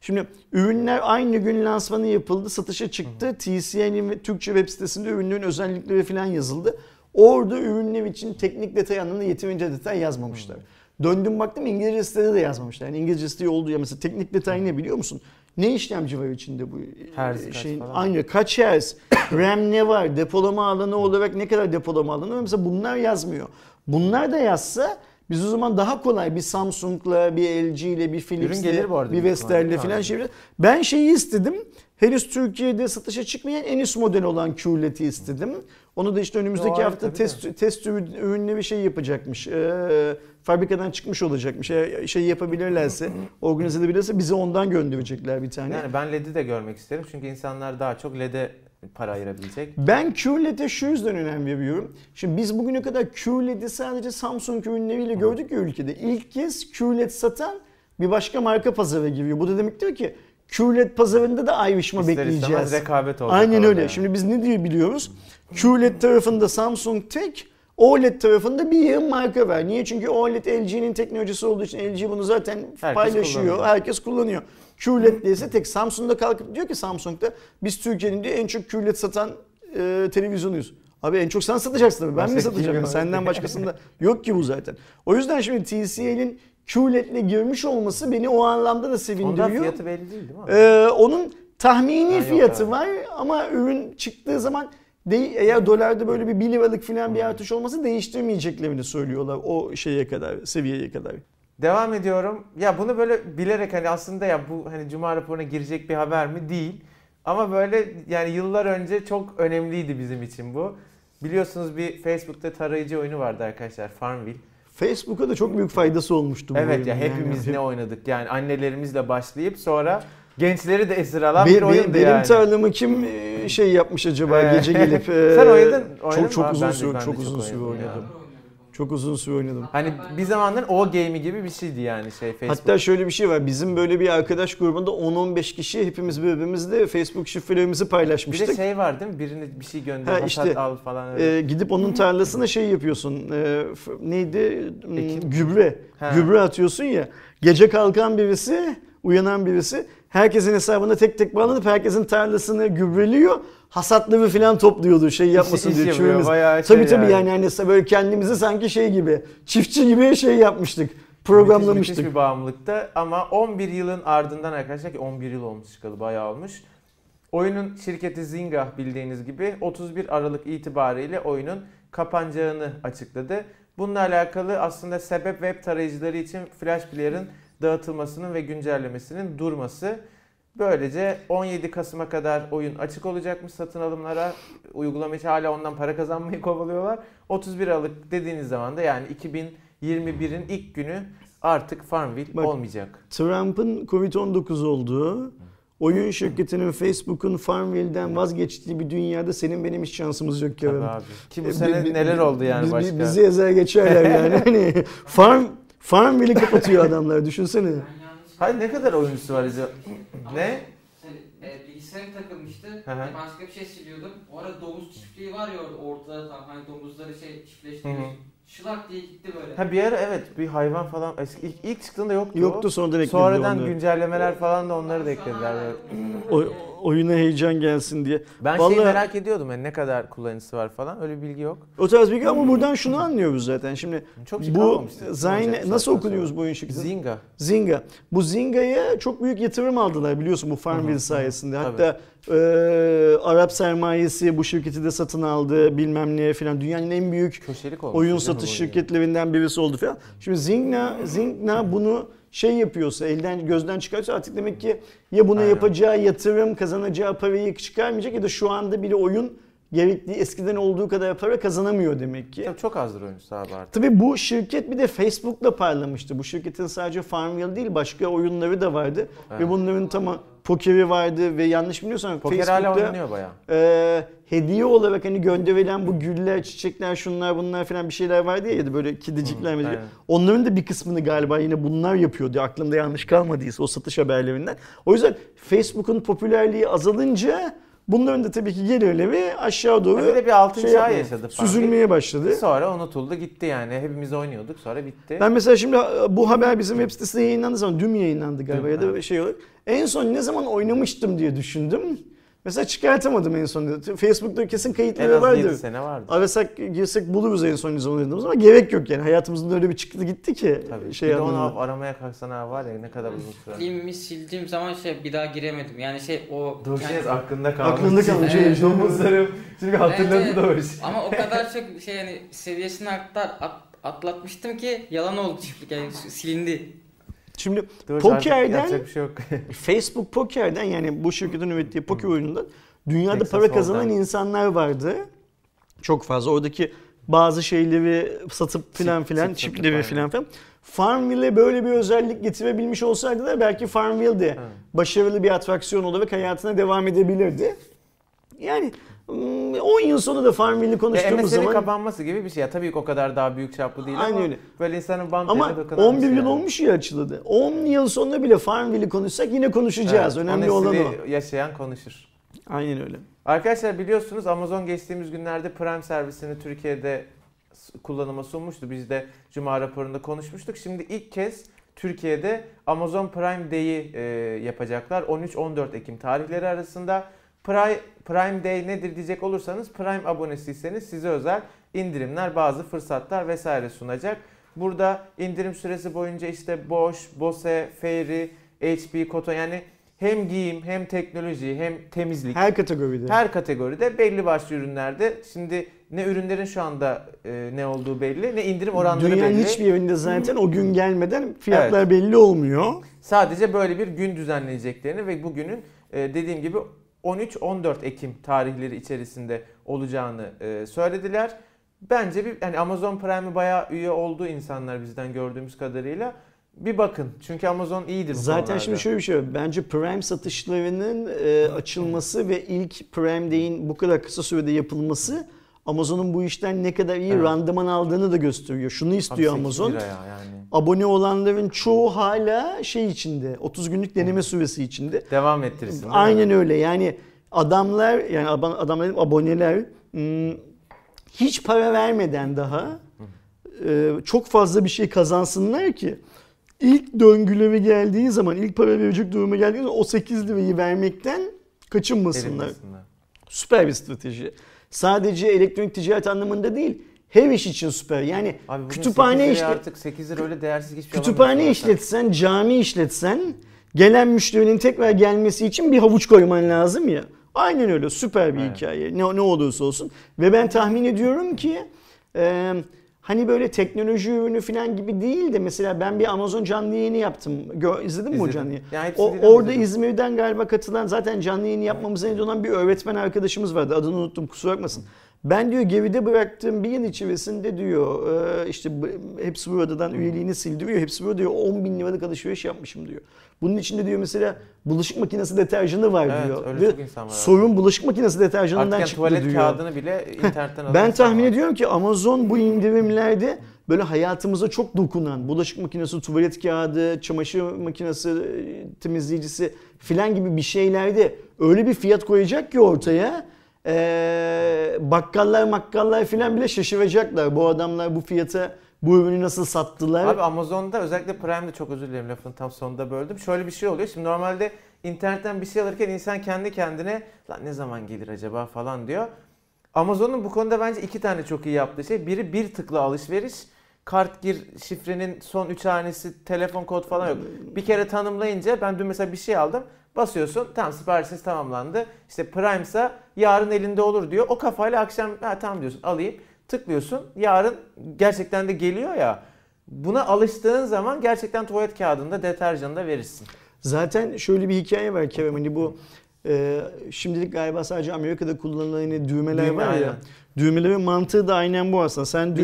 Şimdi ürünler aynı gün lansmanı yapıldı, satışa çıktı. TCL'nin Türkçe web sitesinde ürünlerin özellikleri falan yazıldı. Orada ürünler için teknik detay anlamında yeterince detay yazmamışlar. Döndüm baktım, İngilizce sitede de yazmamışlar. Yani İngilizce sitede olduğu ya mesela teknik detay ne biliyor musun? Ne işlemci var içinde bu herz, şeyin? Aynı kaç herz, RAM ne var, depolama alanı olarak ne kadar depolama alanı var? Mesela bunlar yazmıyor. Bunlar da yazsa Biz o zaman daha kolay bir Samsung'la, bir LG'yle, bir Philips'le, bir Vestel'le falan şey. Ben şeyi istedim. Henüz Türkiye'de satışa çıkmayan en üst model olan QLED'i istedim. Onu da işte önümüzdeki hafta test ürünle bir şey yapacakmış. Fabrikadan çıkmış olacakmış. Şey yapabilirlerse, organize edebilirse bize ondan gönderecekler bir tane. Yani ben LED'i de görmek isterim çünkü insanlar daha çok LED'e para ayırabilecek. Ben QLED'e şu yüzden önem veriyorum. Şimdi biz bugüne kadar QLED'i sadece Samsung ürünleriyle gördük ya ülkede. İlk kez QLED satan bir başka marka pazara giriyor. Bu da demektir ki QLED pazarında da ayrışma bekleyeceğiz. Rekabet olacak. Aynen öyle. Yani. Şimdi biz ne diye biliyoruz? QLED tarafında Samsung tek, OLED tarafında bir yığın marka var. Niye? Çünkü OLED LG'nin teknolojisi olduğu için LG bunu zaten paylaşıyor. Herkes kullanıyor. QLED değilse tek. Samsung'da kalkıp diyor ki Samsung'da biz Türkiye'nin en çok QLED satan televizyonuyuz. Abi en çok sen satacaksın tabii. Ben mi satacağım? Senden başkasında yok ki bu zaten. O yüzden şimdi TCL'in QLED'le girmiş olması beni o anlamda da sevindiriyor. Onun fiyatı belli değil mi? Onun tahmini fiyatı var ama ürün çıktığı zaman eğer dolarda böyle bir 1 liralık falan bir artış olması değiştirmeyeceklerini söylüyorlar o şeye kadar, seviyeye kadar. Devam ediyorum. Ya bunu böyle bilerek hani aslında ya bu hani Cuma raporuna girecek bir haber mi? Değil. Ama böyle yani yıllar önce çok önemliydi bizim için bu. Biliyorsunuz bir Facebook'ta tarayıcı oyunu vardı arkadaşlar, Farmville. Facebook'a da çok büyük faydası olmuştu. Evet ya hepimiz yani. Ne oynadık yani annelerimizle başlayıp sonra gençleri de esir alan bir oyundu yani. Benim tarlamı kim şey yapmış acaba gece gelip. Sen oynadın çok uzun süre oynadım. Çok uzun süre oynadım. Hani bir zamanlar o game'i gibi bir şeydi yani şey Facebook. Hatta şöyle bir şey var. Bizim böyle bir arkadaş grubunda 10-15 kişi hepimiz birbirimizle Facebook şifrelerimizi paylaşmıştık. Bir de şey var değil mi? Birine bir şey gönder, hasat al falan öyle. Gidip onun tarlasına şey yapıyorsun. Neydi? Gübre. Gübre atıyorsun ya. Gece kalkan birisi, uyanan birisi. Herkesin hesabına tek tek bağlanıp herkesin tarlasını gübreliyor. Hasatları falan topluyordu şey yapmasın diye çürümüz. Tabii yani böyle kendimizi sanki şey gibi çiftçi gibi şey yapmıştık. Programlamıştık. Müthiş bir bağımlılıkta ama 11 yılın ardından arkadaşlar ki 11 yıl olmuş çıkalı bayağı olmuş. Oyunun şirketi Zynga bildiğiniz gibi 31 Aralık itibariyle oyunun kapanacağını açıkladı. Bununla alakalı aslında sebep web tarayıcıları için Flash Player'ın dağıtılmasının ve güncellemesinin durması. Böylece 17 Kasım'a kadar oyun açık olacakmış satın alımlara. Uygulama için hala ondan para kazanmayı kovalıyorlar. 31 Aralık dediğiniz zaman da yani 2021'in ilk günü artık Farmville olmayacak. Trump'ın Covid-19 olduğu, oyun şirketinin Facebook'un Farmville'den vazgeçtiği bir dünyada senin benim hiç şansımız yok ki. Ki bu sene neler oldu yani başka. Bizi ezer geçerler yani. Hani Farmville'i kapatıyor adamlar düşünsene. Hayır ne kadar oyuncusu var acaba? Ne? Bilgisayarım takılmıştı. Başka bir şey siliyordum. O ara domuz çiftliği var ya ortada tam. Hani domuzları şey çiftleştiriyorsun. Şılak diye gitti böyle. Ha bir ara evet bir hayvan falan. İlk çıktığında yoktu. Yoktu sonradan güncellemeler falan da onları da eklediler. Oyuna heyecan gelsin diye. Ben şeyi merak ediyordum yani ne kadar kullanıcısı var falan öyle bilgi yok. O tarz bilgi ama buradan şunu anlıyoruz zaten şimdi. Çok bu Zynga nasıl okunuyoruz bu oyun şirketi? Zynga. Zynga. Bu Zynga'ya çok büyük yatırım aldılar biliyorsun bu Farmville sayesinde. Hatta Arap sermayesi bu şirketi de satın aldı bilmem ne falan. Dünyanın en büyük oyun satış şirketlerinden birisi oldu falan. Şimdi Zynga bunu şey yapıyorsa, elden gözden çıkarsa artık demek ki ya buna yapacağı yatırım, kazanacağı parayı çıkarmayacak ya da şu anda bile oyun gerektiği eskiden olduğu kadar para kazanamıyor demek ki. Tabii çok azdır oyuncusu abi artık. Tabii bu şirket bir de Facebook'la parlamıştı. Bu şirketin sadece Farmville değil başka oyunları da vardı ve bunların tamam pokeri vardı ve yanlış biliyorsam Facebook'ta hediye olarak hani gönderilen bu güller, çiçekler, şunlar bunlar falan bir şeyler vardı ya böyle kedicikler gibi. Onların da bir kısmını galiba yine bunlar yapıyordu. Aklımda yanlış kalmadıysa o satış haberlerinden. O yüzden Facebook'un popülerliği azalınca bunların da tabii ki gelirleri aşağı doğru böyle bir altın çağ yaşadı. Süzülmeye başladı. Sonra unutuldu gitti yani. Hepimiz oynuyorduk sonra bitti. Ben mesela şimdi bu haber bizim web sitesinde yayınlandığı zaman dün yayınlandı galiba ya da şey olarak. En son ne zaman oynamıştım diye düşündüm. Mesela çıkartamadım en son. Facebook'ta kesin kayıtları vardı. En az 7 sene vardı. Arasak girsek buluruz en son ne zaman oynadığımız ama gerek yok yani. Hayatımızın öyle bir çıktı gitti ki. Tabii. Şey bir de onu aramaya kalksana var ya ne kadar uzun süre. Filmi sildiğim zaman şey bir daha giremedim. Yani şey o... Duracağız aklında kalmış. Aklında kalmış. Evet. Domuzlarım. Çünkü hatırladım da o iş. Ama o kadar çok şey yani seviyesini aktar... atlatmıştım ki yalan oldu çiftlik, yani silindi. Şimdi Poker'den, şey Facebook Poker'den, yani bu şirketin ürettiği poker oyunundan dünyada Texas para kazanan insanlar vardı. Çok fazla. Oradaki bazı şeyleri satıp filan filan, çipleri filan filan. Farmville'e böyle bir özellik getirebilmiş olsaydı da belki Farmville de başarılı bir atraksiyon olarak hayatına devam edebilirdi. Yani 10 yıl sonra da Farmville'i konuştuğumuz zaman... MSN'in kapanması gibi bir şey. Ya, tabii ki o kadar daha büyük çaplı değil ama öyle. Böyle insanın bantlarına da kadar... Ama 11 yıl yani olmuş ya açıldı. 10 yıl sonra bile Farmville'i konuşsak yine konuşacağız. Evet, önemli olan o. Yaşayan konuşur. Aynen öyle. Arkadaşlar biliyorsunuz Amazon geçtiğimiz günlerde Prime servisini Türkiye'de kullanıma sunmuştu. Biz de Cuma raporunda konuşmuştuk. Şimdi ilk kez Türkiye'de Amazon Prime Day'i yapacaklar. 13-14 Ekim tarihleri arasında. Prime Day nedir diyecek olursanız, Prime abonesiyseniz size özel indirimler, bazı fırsatlar vesaire sunacak. Burada indirim süresi boyunca işte Bosch, Bose, Fairy, HP, Koton, yani hem giyim, hem teknoloji, hem temizlik. Her kategoride. Her kategoride belli başlı ürünlerde. Şimdi ne ürünlerin şu anda ne olduğu belli, ne indirim oranları dünyanın belli. Dünyanın hiçbir yerinde zaten o gün gelmeden fiyatlar belli olmuyor. Sadece böyle bir gün düzenleyeceklerini ve bugünün dediğim gibi 13-14 Ekim tarihleri içerisinde olacağını söylediler. Bence bir, yani Amazon Prime'ı bayağı üye olduğu insanlar bizden gördüğümüz kadarıyla. Bir bakın. Çünkü Amazon iyidir bu zaten konularda. Şimdi şöyle bir şey var. Bence Prime satışlarının açılması ve ilk Prime Day'in bu kadar kısa sürede yapılması Amazon'un bu işten ne kadar iyi randıman aldığını da gösteriyor. Şunu istiyor Amazon. Yani. Abone olanların çoğu hala şey içinde, 30 günlük deneme süresi içinde. Devam ettirirsin. Aynen öyle. Yani adamlar, yani aboneler hiç para vermeden daha çok fazla bir şey kazansınlar ki ilk döngüleri geldiği zaman, ilk para verecek duruma geldiği zaman o 8 lirayı vermekten kaçınmasınlar. Süper bir strateji. Sadece elektronik ticaret anlamında değil, her iş için süper. Yani abi kütüphane artık 8 lira öyle değersiz hiçbir şey. Kütüphane işletsen, cami işletsen, gelen müşterinin tekrar gelmesi için bir havuç koyman lazım ya. Aynen öyle, süper bir hikaye. Ne olursa olsun. Ve ben tahmin ediyorum ki hani böyle teknoloji ürünü falan gibi değil de mesela ben bir Amazon canlı yayını yaptım. İzledin mi o canlı yayını? Yani orada İzmir'den galiba katılan, zaten canlı yayını yapmamıza neden olan bir öğretmen arkadaşımız vardı. Adını unuttum, kusura bakmasın. Ben diyor geride bıraktığım bir yıl içerisinde diyor işte Hepsiburada'dan üyeliğini sildiriyor. Hepsiburada diyor 10.000 liralık alışveriş yapmışım diyor. Bunun içinde diyor mesela bulaşık makinesi deterjanı var diyor. Evet, ve sorun bulaşık makinesi deterjanından artık çıktı diyor. Artık tuvalet kağıdını bile internetten alıyor. Ben tahmin ediyorum ki Amazon bu indirimlerde böyle hayatımıza çok dokunan bulaşık makinesi, tuvalet kağıdı, çamaşır makinesi, temizleyicisi filan gibi bir şeylerde öyle bir fiyat koyacak ki ortaya. Bakkallar filan bile şaşıracaklar. Bu adamlar bu fiyata bu ürünü nasıl sattılar? Abi Amazon'da özellikle Prime'de, çok özür dilerim lafını tam sonunda böldüm. Şöyle bir şey oluyor. Şimdi normalde internetten bir şey alırken insan kendi kendine lan ne zaman gelir acaba falan diyor. Amazon'un bu konuda bence iki tane çok iyi yaptığı şey. Biri bir tıkla alışveriş. Kart gir, şifrenin son 3 hanesi, telefon kod falan yok. Bir kere tanımlayınca ben dün mesela bir şey aldım. Basıyorsun, tamam siparişiniz tamamlandı. İşte Prime'sa yarın elinde olur diyor. O kafayla akşam tamam diyorsun, alayım. Tıklıyorsun, yarın gerçekten de geliyor ya. Buna alıştığın zaman gerçekten tuvalet kağıdında, deterjanında verirsin. Zaten şöyle bir hikaye var Kerem, hani bu şimdilik galiba sadece Amerika'da kullanılan yine düğmeler var ya. Düğmelerin mantığı da aynen bu aslında. Sen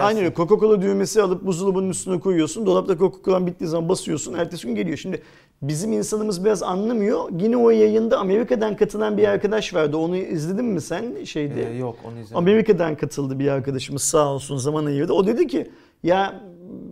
aynen Coca-Cola düğmesi alıp buzdolabının üstüne koyuyorsun. Dolapta Coca-Cola bittiği zaman basıyorsun. Ertesi gün geliyor. Şimdi bizim insanımız biraz anlamıyor. Yine o yayında Amerika'dan katılan bir arkadaş vardı. Onu izledin mi sen şeyde? Yok, onu izlemedim. Amerika'dan katıldı bir arkadaşımız, sağ olsun, zaman ayırdı. O dedi ki ya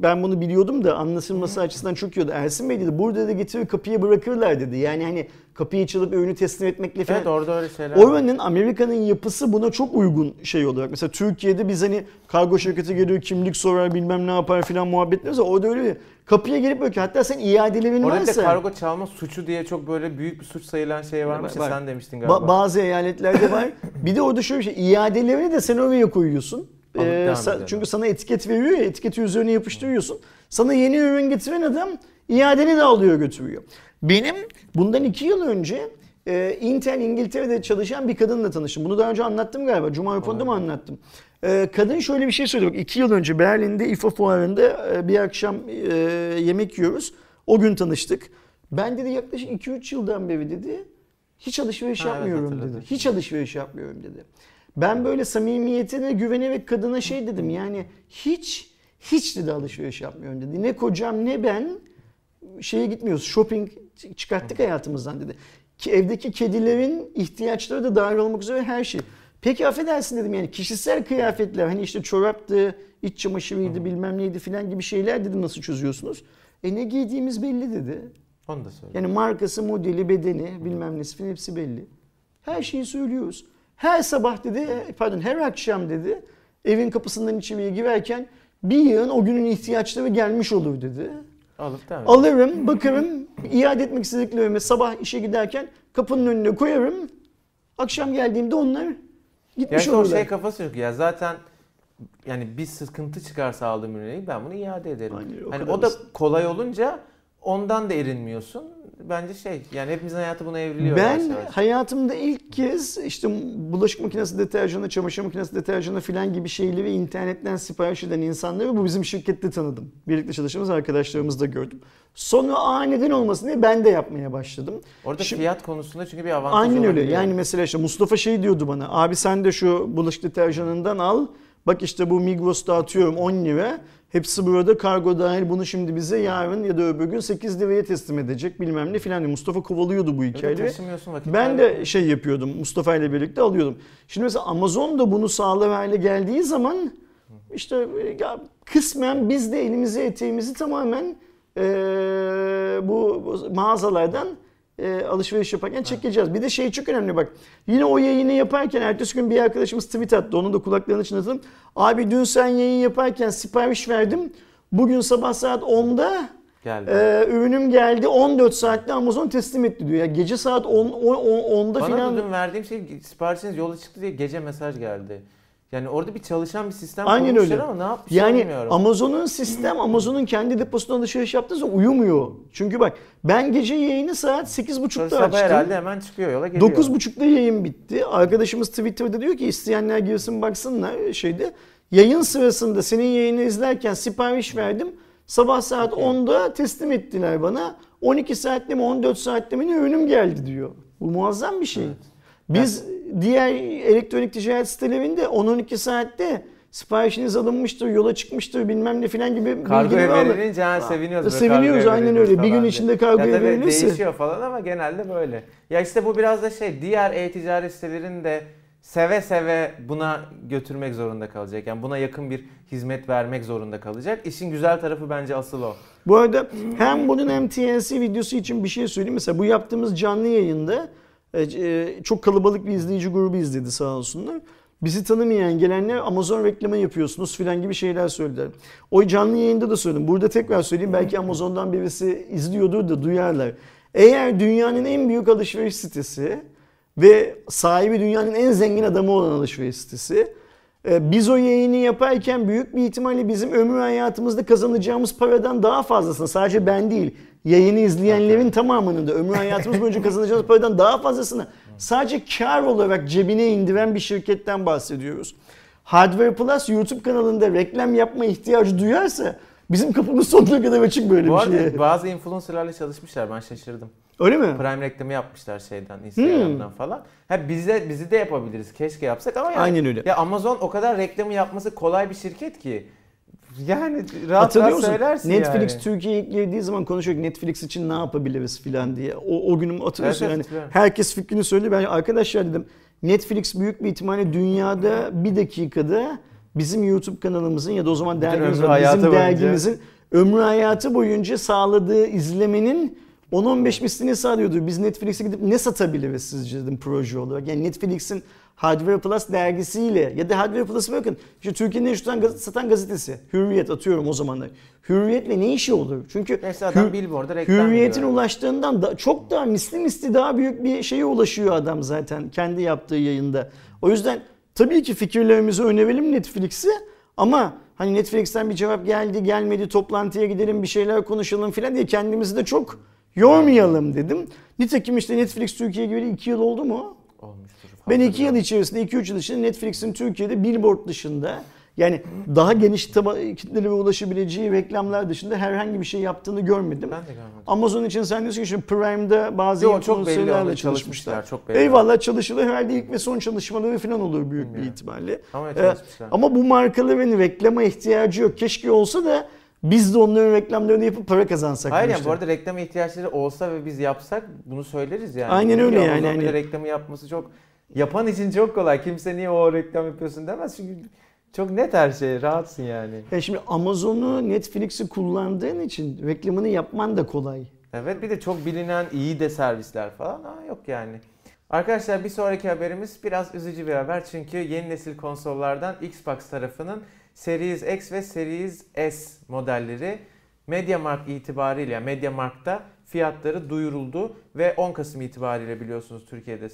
ben bunu biliyordum da anlaşılması açısından çok iyiydi. Ersin Bey dedi burada da getirir kapıya bırakırlar dedi. Yani hani kapıyı çalıp ürünü teslim etmekle falan. Evet, orada öyle şeyler. Oranın, Amerika'nın yapısı buna çok uygun şey olarak. Mesela Türkiye'de biz hani kargo şirketi geliyor, kimlik sorar, bilmem ne yapar filan muhabbetler. Orada öyle bir kapıya gelip böyle, hatta sen iadelerin orada varsa. Orada kargo çalma suçu diye çok böyle büyük bir suç sayılan şey varmış ya, sen demiştin galiba. Bazı eyaletlerde var. Bir de orada şöyle bir şey, iadelerini de sen oraya koyuyorsun. Çünkü sana etiket veriyor ya, etiketi üzerine yapıştırıyorsun. Sana yeni ürün getiren adam iadeni de alıyor, götürüyor. Benim bundan 2 yıl önce Intel İngiltere'de çalışan bir kadınla tanıştım. Bunu daha önce anlattım galiba. Cuma raporunda mı anlattım? Kadın şöyle bir şey söyledi. Bak, 2 yıl önce Berlin'de İFA fuarında bir akşam yemek yiyoruz. O gün tanıştık. Ben dedi yaklaşık 2-3 yıldan beri dedi hiç alışveriş yapmıyorum dedi. Hiç alışveriş yapmıyorum dedi. Ben böyle samimiyetine güvenerek kadına şey dedim, yani hiç dedi alışveriş yapmıyorum dedi. Ne kocam ne ben şeye gitmiyoruz. Shopping çıkarttık hayatımızdan dedi. Ki evdeki kedilerin ihtiyaçları da dahil olmak üzere her şey. Peki affedersin dedim, yani kişisel kıyafetler, hani işte çoraptı, iç çamaşırıydı, bilmem neydi filan gibi şeyler dedim, nasıl çözüyorsunuz? Ne giydiğimiz belli dedi. Onu da söyleyeyim. Yani markası, modeli, bedeni, bilmem nesi filan hepsi belli. Her şeyi söylüyoruz. Her sabah dedi, pardon her akşam dedi, evin kapısından içeriye girerken bir yığın o günün ihtiyaçları gelmiş olur dedi. Alırım, bakarım, iade etmek istediklerimi sabah işe giderken kapının önüne koyarım. Akşam geldiğimde onlar gitmiş olurlar. Yani o şey kafası yok ya, zaten yani bir sıkıntı çıkarsa aldığım ürünü ben bunu iade ederim. Hani o da kolay olunca ondan da erinmiyorsun. Bence şey, yani hepimizin hayatı buna evriliyor. Ben hayatımda ilk kez işte bulaşık makinesi deterjanı, çamaşır makinesi deterjanı filan gibi şeyleri internetten sipariş eden insanları bu bizim şirkette tanıdım. Birlikte çalıştığımız arkadaşlarımızı da gördüm. Sonra aniden olmasın diye ben de yapmaya başladım. Orada şimdi, fiyat konusunda çünkü bir avantaj olabiliyor. Aynen öyle yani, mesela işte Mustafa şey diyordu bana, abi sen de şu bulaşık deterjanından al. Bak işte bu Migros'ta atıyorum 10 lira. Hepsiburada kargo dahil bunu şimdi bize yarın ya da öbür gün 8 liraya teslim edecek bilmem ne filan diye. Mustafa kovalıyordu bu hikayeyi. Ben de şey yapıyordum, Mustafa ile birlikte alıyordum. Şimdi mesela Amazon da bunu sağlar hale geldiği zaman işte kısmen biz de elimizi eteğimizi tamamen bu mağazalardan alışveriş yaparken çekeceğiz. Bir de şey çok önemli bak. Yine o yayını yaparken ertesi gün bir arkadaşımız tweet attı. Onu da kulaklarını çınlatalım. Abi dün sen yayın yaparken sipariş verdim. Bugün sabah saat 10'da geldi. Ürünüm geldi. 14 saatte Amazon teslim etti diyor. Ya gece saat 10'da falan. Bana dün verdiğim şey siparişiniz yola çıktı diye gece mesaj geldi. Yani orada bir çalışan bir sistem kurmuşlar ama ne yapmış yani, bilmiyorum. Amazon'un sistem, Amazon'un kendi deposuna alışveriş yaptığı zaman uyumuyor. Çünkü bak ben gece yayını saat 8.30'da açtım. Sabah herhalde hemen çıkıyor, yola geliyor. 9.30'da yayın bitti. Arkadaşımız Twitter'da diyor ki isteyenler girsin baksınlar şeyde. Yayın sırasında senin yayını izlerken sipariş verdim. Sabah saat 10'da teslim ettiler bana. 12 saatte mi 14 saatte mi ürünüm geldi diyor. Bu muazzam bir şey. Evet. Biz diğer elektronik ticaret sitelerinde 10-12 saatte siparişiniz alınmıştır, yola çıkmıştır bilmem ne filan gibi. Kargo verilince seviniyoruz. Seviniyoruz aynen öyle. Bir gün içinde kargo verilirse. Değişiyor falan ama genelde böyle. Ya işte bu biraz da şey, diğer e-ticaret sitelerin de seve seve buna götürmek zorunda kalacak. Yani buna yakın bir hizmet vermek zorunda kalacak. İşin güzel tarafı bence asıl o. Bu arada hem bunun hem TNC videosu için bir şey söyleyeyim. Mesela bu yaptığımız canlı yayında çok kalabalık bir izleyici grubu izledi sağ olsunlar. Bizi tanımayan gelenler Amazon reklamı yapıyorsunuz filan gibi şeyler söylediler. O canlı yayında da söyledim. Burada tekrar söyleyeyim, belki Amazon'dan birisi izliyordur da duyarlar. Eğer dünyanın en büyük alışveriş sitesi ve sahibi dünyanın en zengin adamı olan alışveriş sitesi, biz o yayını yaparken büyük bir ihtimalle bizim ömür hayatımızda kazanacağımız paradan daha fazlasını, sadece ben değil yayını izleyenlerin tamamının da ömür hayatımız boyunca kazanacağımız paradan daha fazlasını sadece kar olarak cebine indiren bir şirketten bahsediyoruz. Hardware Plus YouTube kanalında reklam yapma ihtiyacı duyarsa bizim kapımız sonuna kadar açık böyle bir şeye. Bazı influencerlarla çalışmışlar, ben şaşırdım. Öyle mi? Prime reklamı yapmışlar şeyden, Instagram'dan falan. Ha bizi de yapabiliriz. Keşke yapsak ama yani. Aynen öyle. Ya Amazon o kadar reklamı yapması kolay bir şirket ki. Yani rahat söylersin Netflix yani. Türkiye'ye girdiği zaman konuşuyorduk Netflix için ne yapabiliriz filan diye. O günüm hatırlıyorsun yani. Herkes fikrini söyledi. Ben arkadaşlar dedim Netflix büyük bir ihtimalle dünyada bir dakikada bizim YouTube kanalımızın ya da o zaman bizim dergimizin ömrü hayatı boyunca sağladığı izlemenin 10-15 mislini sağlıyordu. Biz Netflix'e gidip ne satabiliriz sizce dedim proje olarak. Yani Netflix'in Hardware Plus dergisiyle ya da Hardware Plus'ı bakın. İşte Türkiye'nin satan gazetesi. Hürriyet atıyorum o zamanlar. Hürriyetle ne işi olur? Çünkü Hürriyet'in ulaştığından da çok daha misli daha büyük bir şeye ulaşıyor adam zaten kendi yaptığı yayında. O yüzden tabii ki fikirlerimizi önerelim Netflix'e ama hani Netflix'ten bir cevap geldi gelmedi, toplantıya gidelim bir şeyler konuşalım filan diye kendimizi de çok yormayalım dedim. Nitekim işte Netflix Türkiye'ye göre 2 yıl oldu mu? Olmuştur. Ben 2 yıl içerisinde, 2-3 yıl içinde Netflix'in Türkiye'de billboard dışında, yani daha geniş kitlelere ulaşabileceği reklamlar dışında herhangi bir şey yaptığını görmedim. Ben de görmedim. Amazon için sen diyorsun ki şimdi Prime'da bazı influencerlarla çalışmışlar. Çok belli. Eyvallah, çalışılır. Herhalde ilk ve son çalışmaları falan olur büyük bir ihtimalle. Ama bu markaların reklama ihtiyacı yok. Keşke olsa da biz de onların reklamlarını yapıp para kazansak. Hayır yani bu arada reklama ihtiyaçları olsa ve biz yapsak bunu söyleriz yani. Aynen öyle yani. Amazon'un bile reklamı yapması çok... Yapan için çok kolay. Kimse niye o reklam yapıyorsun demez çünkü... Çok net her şey, rahatsın yani. Şimdi Amazon'u, Netflix'i kullandığın için reklamını yapman da kolay. Evet, bir de çok bilinen iyi de servisler falan yok yani. Arkadaşlar bir sonraki haberimiz biraz üzücü bir haber. Çünkü yeni nesil konsollardan Xbox tarafının Series X ve Series S modelleri MediaMarkt itibariyle, MediaMarkt'ta fiyatları duyuruldu. Ve 10 Kasım itibariyle biliyorsunuz Türkiye'de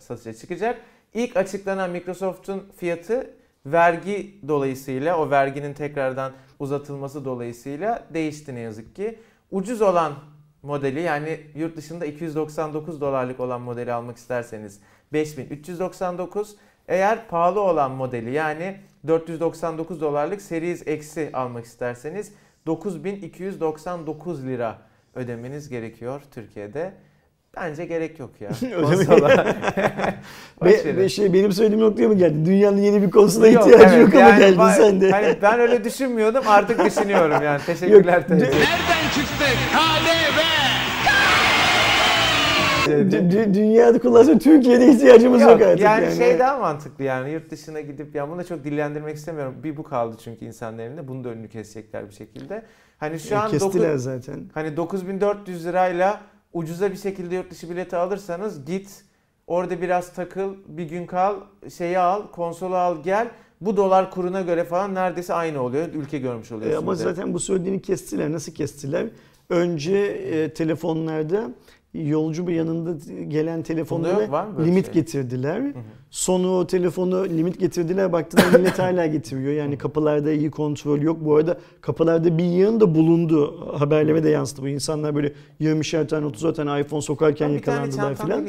satışa çıkacak. İlk açıklanan Microsoft'un fiyatı vergi dolayısıyla, o verginin tekrardan uzatılması dolayısıyla değişti ne yazık ki. Ucuz olan modeli, yani yurt dışında 299 dolarlık olan modeli almak isterseniz 5399, eğer pahalı olan modeli yani 499 dolarlık Series X'i almak isterseniz 9299 lira ödemeniz gerekiyor Türkiye'de. Bence gerek yok ya. Konsola. Benim söylediğim noktaya mı geldi? Dünyanın yeni bir konsola ihtiyacı yok ama yani geldin sen de. Hani ben öyle düşünmüyordum, artık düşünüyorum yani. Teşekkürler. Nereden çıktı KDV? Dünyada kullanırsa Türkiye'de ihtiyacımız yok artık yani. Şey daha mantıklı yani, yurt dışına gidip, ya bunu da çok dillendirmek istemiyorum. Bir bu kaldı çünkü insanların elinde, bunu da önünü kesecekler bir şekilde. Hani şu an kestiler zaten. Hani 9400 lirayla ucuza bir şekilde yurt dışı bileti alırsanız, git orada biraz takıl, bir gün kal, şeyi al, konsolu al gel. Bu dolar kuruna göre falan neredeyse aynı oluyor. Ülke görmüş oluyorsunuz. Ama zaten bu söylediğini kestiler. Nasıl kestiler? Önce telefonlarda yolcu bir yanında gelen telefonlara limit getirdiler. Hı hı. Sonu o telefonu limit getirdiler. Baktığında millet hala getiriyor. Yani kapılarda iyi kontrol yok. Bu arada kapılarda bir yığın da bulundu. Haberleme de yansıdı. Bu insanlar böyle 20'şer tane, 30'er tane iPhone sokarken yakalandılar filan.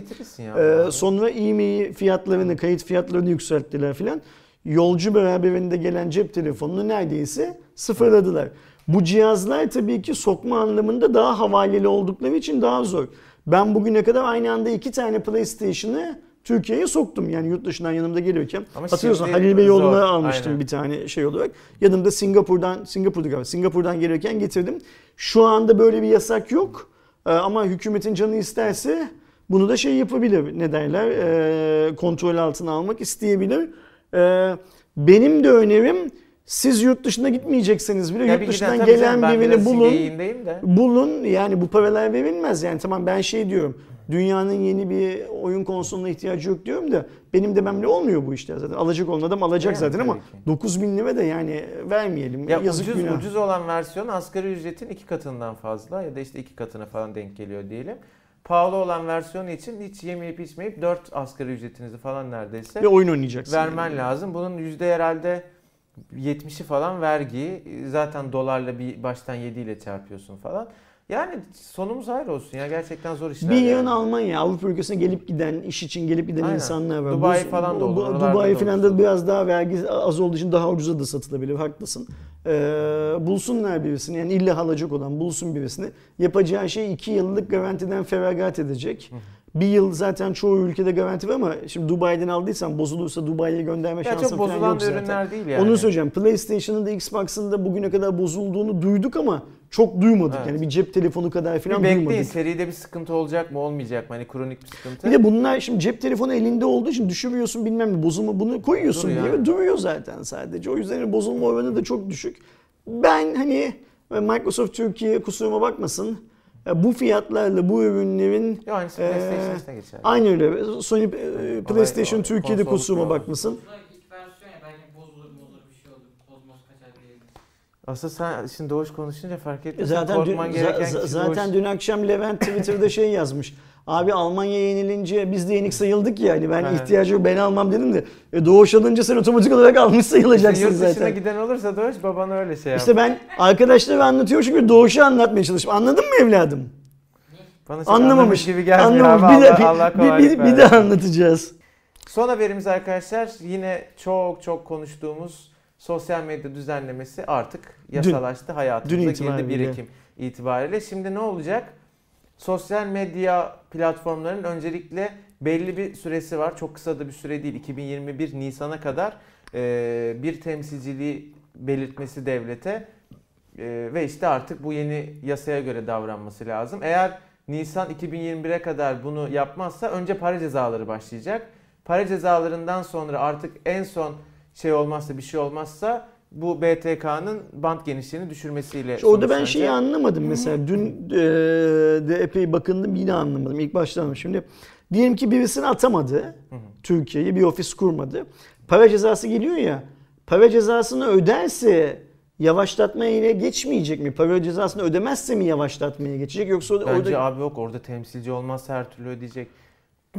Sonra e-mail fiyatlarını, kayıt fiyatlarını yükselttiler filan. Yolcu beraberinde gelen cep telefonunu neredeyse sıfırladılar. Bu cihazlar tabii ki sokma anlamında daha havaleli oldukları için daha zor. Ben bugüne kadar aynı anda 2 tane PlayStation'ı Türkiye'ye soktum. Yani yurt dışından yanımda gelirken. Hatırlıyorsun Halil Bey yoluna almıştım bir tane şey olarak. Yanımda Singapur'dan gelirken getirdim. Şu anda böyle bir yasak yok. Ama hükümetin canı isterse bunu da şey yapabilir. Ne derler? Kontrol altına almak isteyebilir. Benim de önerim, siz yurt dışına gitmeyecekseniz bile yurt dışından gelen birini bulun. Yani bu paralar verilmez. Yani tamam, ben şey diyorum, dünyanın yeni bir oyun konsoluna ihtiyacı yok diyorum da benim dememle olmuyor bu işler zaten. Alacak olan adam alacak zaten ama 9000 lira da yani vermeyelim. Ya yazık, günah. Ucuz olan versiyon asgari ücretin 2 katından fazla ya da işte 2 katına falan denk geliyor diyelim. Pahalı olan versiyonu için hiç yemeyip içmeyip 4 asgari ücretinizi falan neredeyse ve oyun oynayacaksın. Vermen lazım. Bunun yüzde herhalde 70'i falan vergi. Zaten dolarla bir baştan 7 ile çarpıyorsun falan. Yani sonumuz hayır olsun ya, gerçekten zor işler. Bir yani yön Almanya, Avrupa ülkesine gelip giden, iş için gelip giden insanlar var. Dubai falan da olur. Dubai falan da biraz daha vergi az olduğu için daha ucuza da satılabilir, haklısın. Bulsunlar birisini, yani illa alacak olan bulsun birisini. Yapacağı şey 2 yıllık garantiden feragat edecek. Bir yıl zaten çoğu ülkede garanti var ama şimdi Dubai'den aldıysan bozulursa Dubai'ye gönderme şansın falan yok zaten. Ürünler değil yani. Onu söyleyeceğim. PlayStation'ın da Xbox'ın da bugüne kadar bozulduğunu duyduk ama çok duymadık. Evet. Yani bir cep telefonu kadar falan duymadık. Bekleyin, seride bir sıkıntı olacak mı olmayacak mı? Hani kronik bir sıkıntı. Bir de bunlar şimdi cep telefonu elinde olduğu için düşürüyorsun bilmem ne, bozulma bunu koyuyorsun diye ve duruyor zaten sadece. O yüzden bozulma oranı da çok düşük. Ben hani Microsoft Türkiye kusuruma bakmasın. Bu fiyatlarla bu ürünlerin aynı PlayStation'da geçer. Aynı öyle. Sony PlayStation Türkiye'de kusuruma bakmasın. İlk versiyon ya, belki bozulur bir şey olur. Bozmaz kaçar diye. Aslında sen şimdi Doğuş konuşunca fark ettin. Zaten dün akşam Levent Twitter'da şey yazmış. Abi Almanya yenilince biz de yenik sayıldık ya. Yani ben ihtiyacı yok, ben almam dedim de. Doğuş alınca sen otomatik olarak almış sayılacaksın zaten. Yurt dışına giden olursa Doğuş, babana öyle şey yaptı. İşte ben arkadaşlara anlatıyorum çünkü Doğuş'u anlatmaya çalıştım. Anladın mı evladım? Bana anlamamış gibi gelmiyor. Anlamamış. Bir de anlatacağız. Son haberimiz arkadaşlar, yine çok konuştuğumuz sosyal medya düzenlemesi artık yasalaştı. Hayatımıza girdi 1 Ekim itibariyle. Şimdi ne olacak? Sosyal medya platformlarının öncelikle belli bir süresi var. Çok kısa da bir süre değil. 2021 Nisan'a kadar bir temsilciliği belirtmesi devlete ve işte artık bu yeni yasaya göre davranması lazım. Eğer Nisan 2021'e kadar bunu yapmazsa önce para cezaları başlayacak. Para cezalarından sonra artık en son bir şey olmazsa bu BTK'nın band genişliğini düşürmesiyle sonuçlanacak. Orada ben şeyi anlamadım mesela. Dün de epey bakındım, yine anlamadım. İlk başta şimdi diyelim ki birisini atamadı Türkiye'yi, bir ofis kurmadı. Para cezası geliyor ya. Para cezasını öderse yavaşlatmaya yine geçmeyecek mi? Para cezasını ödemezse mi yavaşlatmaya geçecek? Yoksa orada... Bence abi yok, orada temsilci olmazsa her türlü ödeyecek.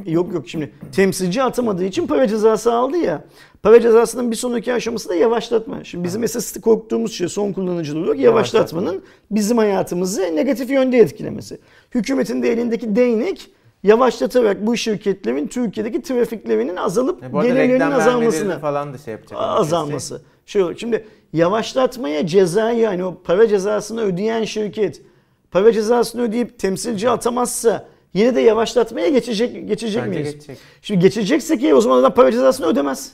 Yok şimdi temsilci atamadığı için para cezası aldı ya. Para cezasının bir sonraki aşaması da yavaşlatma. Şimdi bizim esas korktuğumuz şey son kullanıcı olarak yavaşlatmanın bizim hayatımızı negatif yönde etkilemesi. Hükümetin de elindeki değnek yavaşlatarak bu şirketlerin Türkiye'deki trafiklerinin azalıp gelirlerinin azalmasını falan da azalması. Şimdi yavaşlatmaya ceza, yani o para cezasını ödeyen şirket para cezasını ödeyip temsilci atamazsa yine de yavaşlatmaya geçecek miyiz? Geçecek. Şimdi geçecekse ki o zaman da para cezasını ödemez.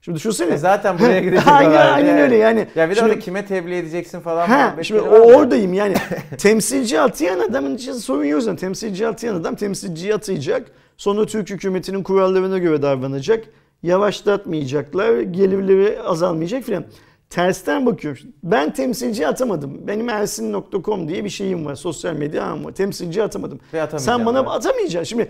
Şimdi düşünsene. Zaten buraya gidecek. Aynen öyle yani. Ya bir de orada kime tebliğ edeceksin falan. Şimdi oradayım yani. Temsilci atayan adamın için sorun yok zaten. Temsilci atayan adam temsilciyi atayacak. Sonra Türk hükümetinin kurallarına göre davranacak. Yavaşlatmayacaklar. Gelirleri azalmayacak filan. Tersten bakıyorum. Ben temsilci atamadım. Benim ersin.com diye bir şeyim var. Sosyal medya ama temsilci atamadım. Sen bana atamayacaksın. Şimdi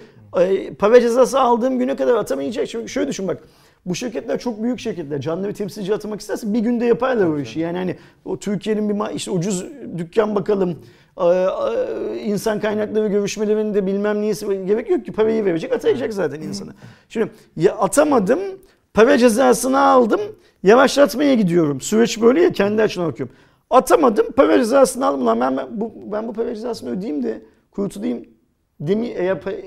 para cezası aldığım güne kadar atamayacak. Şimdi şöyle düşün bak. Bu şirketler çok büyük şirketler. Canlı bir temsilci atmak istersen bir günde yaparlar o işi. Yani hani o Türkiye'nin bir işte ucuz dükkan bakalım, insan kaynakları görüşmelerinde bilmem neyse gerek yok ki, parayı verecek atayacak zaten insana. Şimdi ya atamadım, para cezasını aldım, yavaşlatmaya gidiyorum. Süreç böyle ya, kendi açımdan bakıyorum. Atamadım, para cezasını aldım. Lan ben bu para cezasını ödeyeyim de kurtulayım.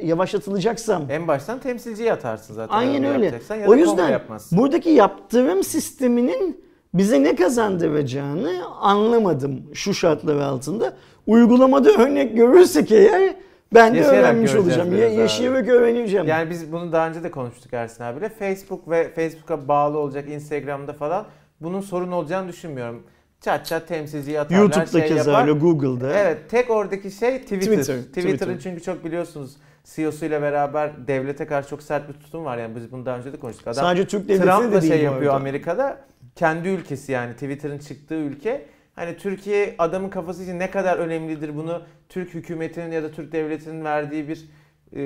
Yavaşlatılacaksam en baştan temsilciye atarsın zaten. Aynen öyle. O yüzden buradaki yaptırım sisteminin bize ne kazandıracağını anlamadım şu şartlar altında. Uygulamada örnek görürsek eğer ben de öğrenmiş olacağım. Yaşayarak öğreneceğim. Yani biz bunu daha önce de konuştuk Ersin abiyle. Facebook ve Facebook'a bağlı olacak Instagram'da falan bunun sorun olacağını düşünmüyorum. Çat temsilciye atarlar, YouTube'da öyle, Google'da. Evet, tek oradaki şey Twitter. Twitter'ın çünkü çok biliyorsunuz CEO'suyla beraber devlete karşı çok sert bir tutum var. Yani biz bunu daha önce de konuştuk. Adam sadece Türk devletine de değil. Trump'la şey yapıyor orada. Amerika'da. Kendi ülkesi yani Twitter'ın çıktığı ülke. Hani Türkiye adamın kafası için ne kadar önemlidir, bunu Türk hükümetinin ya da Türk devletinin verdiği bir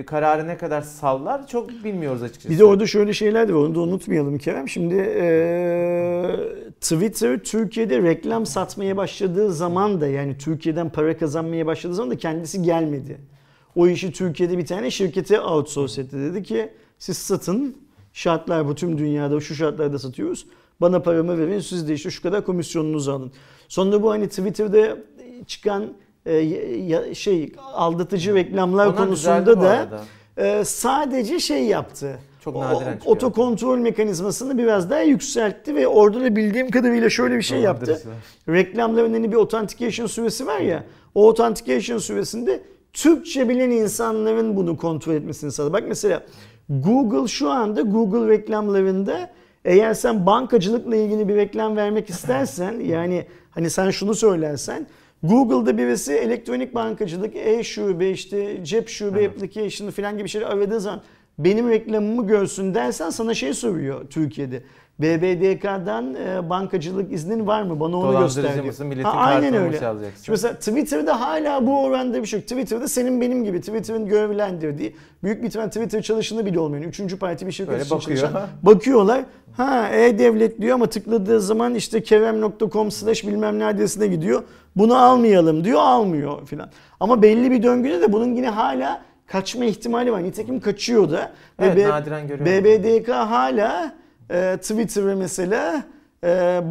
kararı ne kadar sallar çok bilmiyoruz açıkçası. Bir de orada şöyle şeyler de var, onu da unutmayalım Kerem. Şimdi Twitter Türkiye'de reklam satmaya başladığı zaman da, yani Türkiye'den para kazanmaya başladığı zaman da kendisi gelmedi. O işi Türkiye'de bir tane şirkete outsource etti. Dedi ki siz satın, şartlar bu, tüm dünyada şu şartlarda satıyoruz. Bana paramı verin, siz de işte şu kadar komisyonunuzu alın. Sonra bu hani Twitter'da çıkan aldatıcı reklamlar ondan konusunda da sadece şey yaptı. Çok nadiren otokontrol mekanizmasını biraz daha yükseltti ve orada da bildiğim kadarıyla şöyle bir şey yaptı. Reklamların hani bir authentication süresi var ya. O authentication süresinde Türkçe bilen insanların bunu kontrol etmesini sağladı. Bak mesela Google şu anda Google reklamlarında eğer sen bankacılıkla ilgili bir reklam vermek istersen yani hani sen şunu söylersen Google'da birisi elektronik bankacılık, e-şube, işte cep şube application'ı falan gibi şeyleri aradığı zaman benim reklamımı görsün dersen sana şey soruyor Türkiye'de. BBDK'dan bankacılık iznin var mı? Bana onu göster diyor. Aynen öyle. Şimdi mesela Twitter'da hala bu oranda bir şey yok. Twitter'da senin benim gibi Twitter'ın görevlendirdiği büyük bir ihtimal Twitter çalışanı bile olmayan 3. parti bir şirket için çalışan bakıyorlar. E-devlet diyor ama tıkladığı zaman işte kerem.com/bilmem ne adresine gidiyor. Bunu almayalım diyor, almıyor filan. Ama belli bir döngüde de bunun yine hala kaçma ihtimali var. Nitekim kaçıyor da. Evet, nadiren görüyorum. BBDK hala Twitter'ı mesela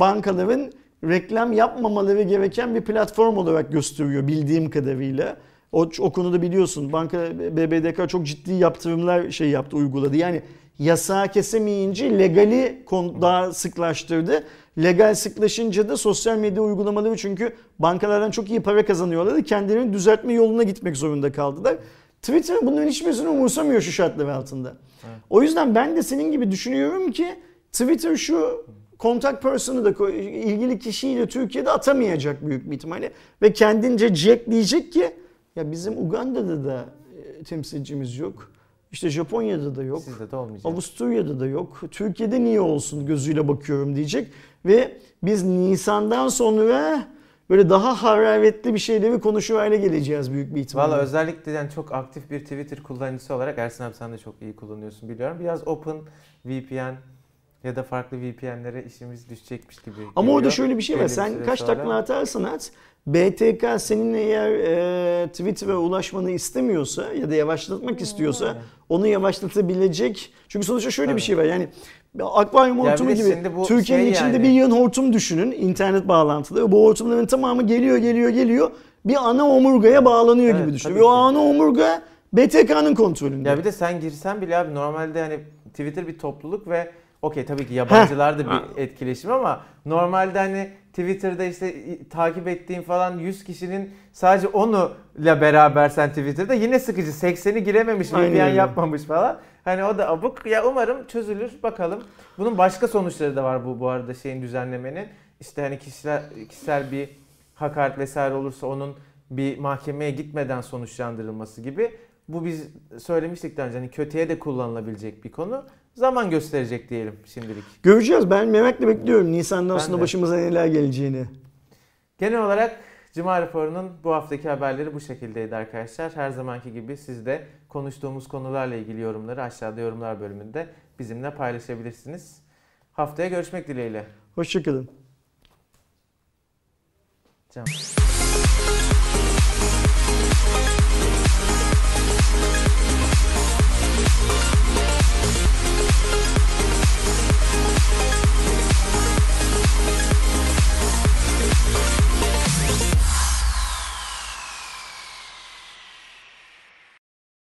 bankaların reklam yapmamaları gereken bir platform olarak gösteriyor bildiğim kadarıyla. O konuda biliyorsun banka BBDK çok ciddi yaptırımlar uyguladı. Yani yasağı kesemeyince legali daha sıklaştırdı. Legal sıklaşınca da sosyal medya uygulamaları, çünkü bankalardan çok iyi para kazanıyorlardı, kendilerini düzeltme yoluna gitmek zorunda kaldılar. Twitter bunların hiçbirisini umursamıyor şu şartlar altında. Evet. O yüzden ben de senin gibi düşünüyorum ki Twitter şu contact person'ı da ilgili kişiyle Türkiye'de atamayacak büyük bir ihtimalle. Ve kendince Jack diyecek ki ya bizim Uganda'da da temsilcimiz yok. İşte Japonya'da da yok, sizde de olmayacak. Avusturya'da da yok, Türkiye'de niye olsun gözüyle bakıyorum diyecek. Ve biz Nisan'dan sonra böyle daha hararetli bir şeyleri konuşur hale geleceğiz büyük bir ihtimalle. Valla özellikle yani çok aktif bir Twitter kullanıcısı olarak, Ersin abi sen de çok iyi kullanıyorsun biliyorum. Biraz Open VPN ya da farklı VPN'lere işimiz düşecekmiş gibi geliyor. Ama orada şöyle bir şey var, sen kaç takla atarsan at, BTK senin eğer Twitter'a ulaşmanı istemiyorsa ya da yavaşlatmak istiyorsa onu yavaşlatabilecek. Çünkü sonuçta şöyle bir şey var, yani akvaryum hortumu gibi Türkiye'nin içinde yani bir yığın hortum düşünün, internet bağlantılı. Bu hortumların tamamı geliyor bir ana omurgaya bağlanıyor gibi düşünün. Ve o ana omurga BTK'nın kontrolünde. Ya bir de sen girsen bile abi normalde hani Twitter bir topluluk ve okey tabii ki yabancılar da bir etkileşim ama normalde hani Twitter'da işte takip ettiğin falan 100 kişinin sadece 10'uyla beraber sen Twitter'da yine sıkıcı, 80'i girememiş, VPN yapmamış falan. Hani o da abuk. Ya umarım çözülür bakalım. Bunun başka sonuçları da var bu arada şeyin, düzenlemenin. İşte hani kişisel bir hakaret vesaire olursa onun bir mahkemeye gitmeden sonuçlandırılması gibi. Bu biz söylemiştik daha önce, hani kötüye de kullanılabilecek bir konu. Zaman gösterecek diyelim şimdilik. Göreceğiz. Ben merakla bekliyorum Nisan'dan sonra başımıza neler geleceğini. Genel olarak Cuma Raporu'nun bu haftaki haberleri bu şekildeydi arkadaşlar. Her zamanki gibi siz de konuştuğumuz konularla ilgili yorumları aşağıda yorumlar bölümünde bizimle paylaşabilirsiniz. Haftaya görüşmek dileğiyle. Hoşçakalın.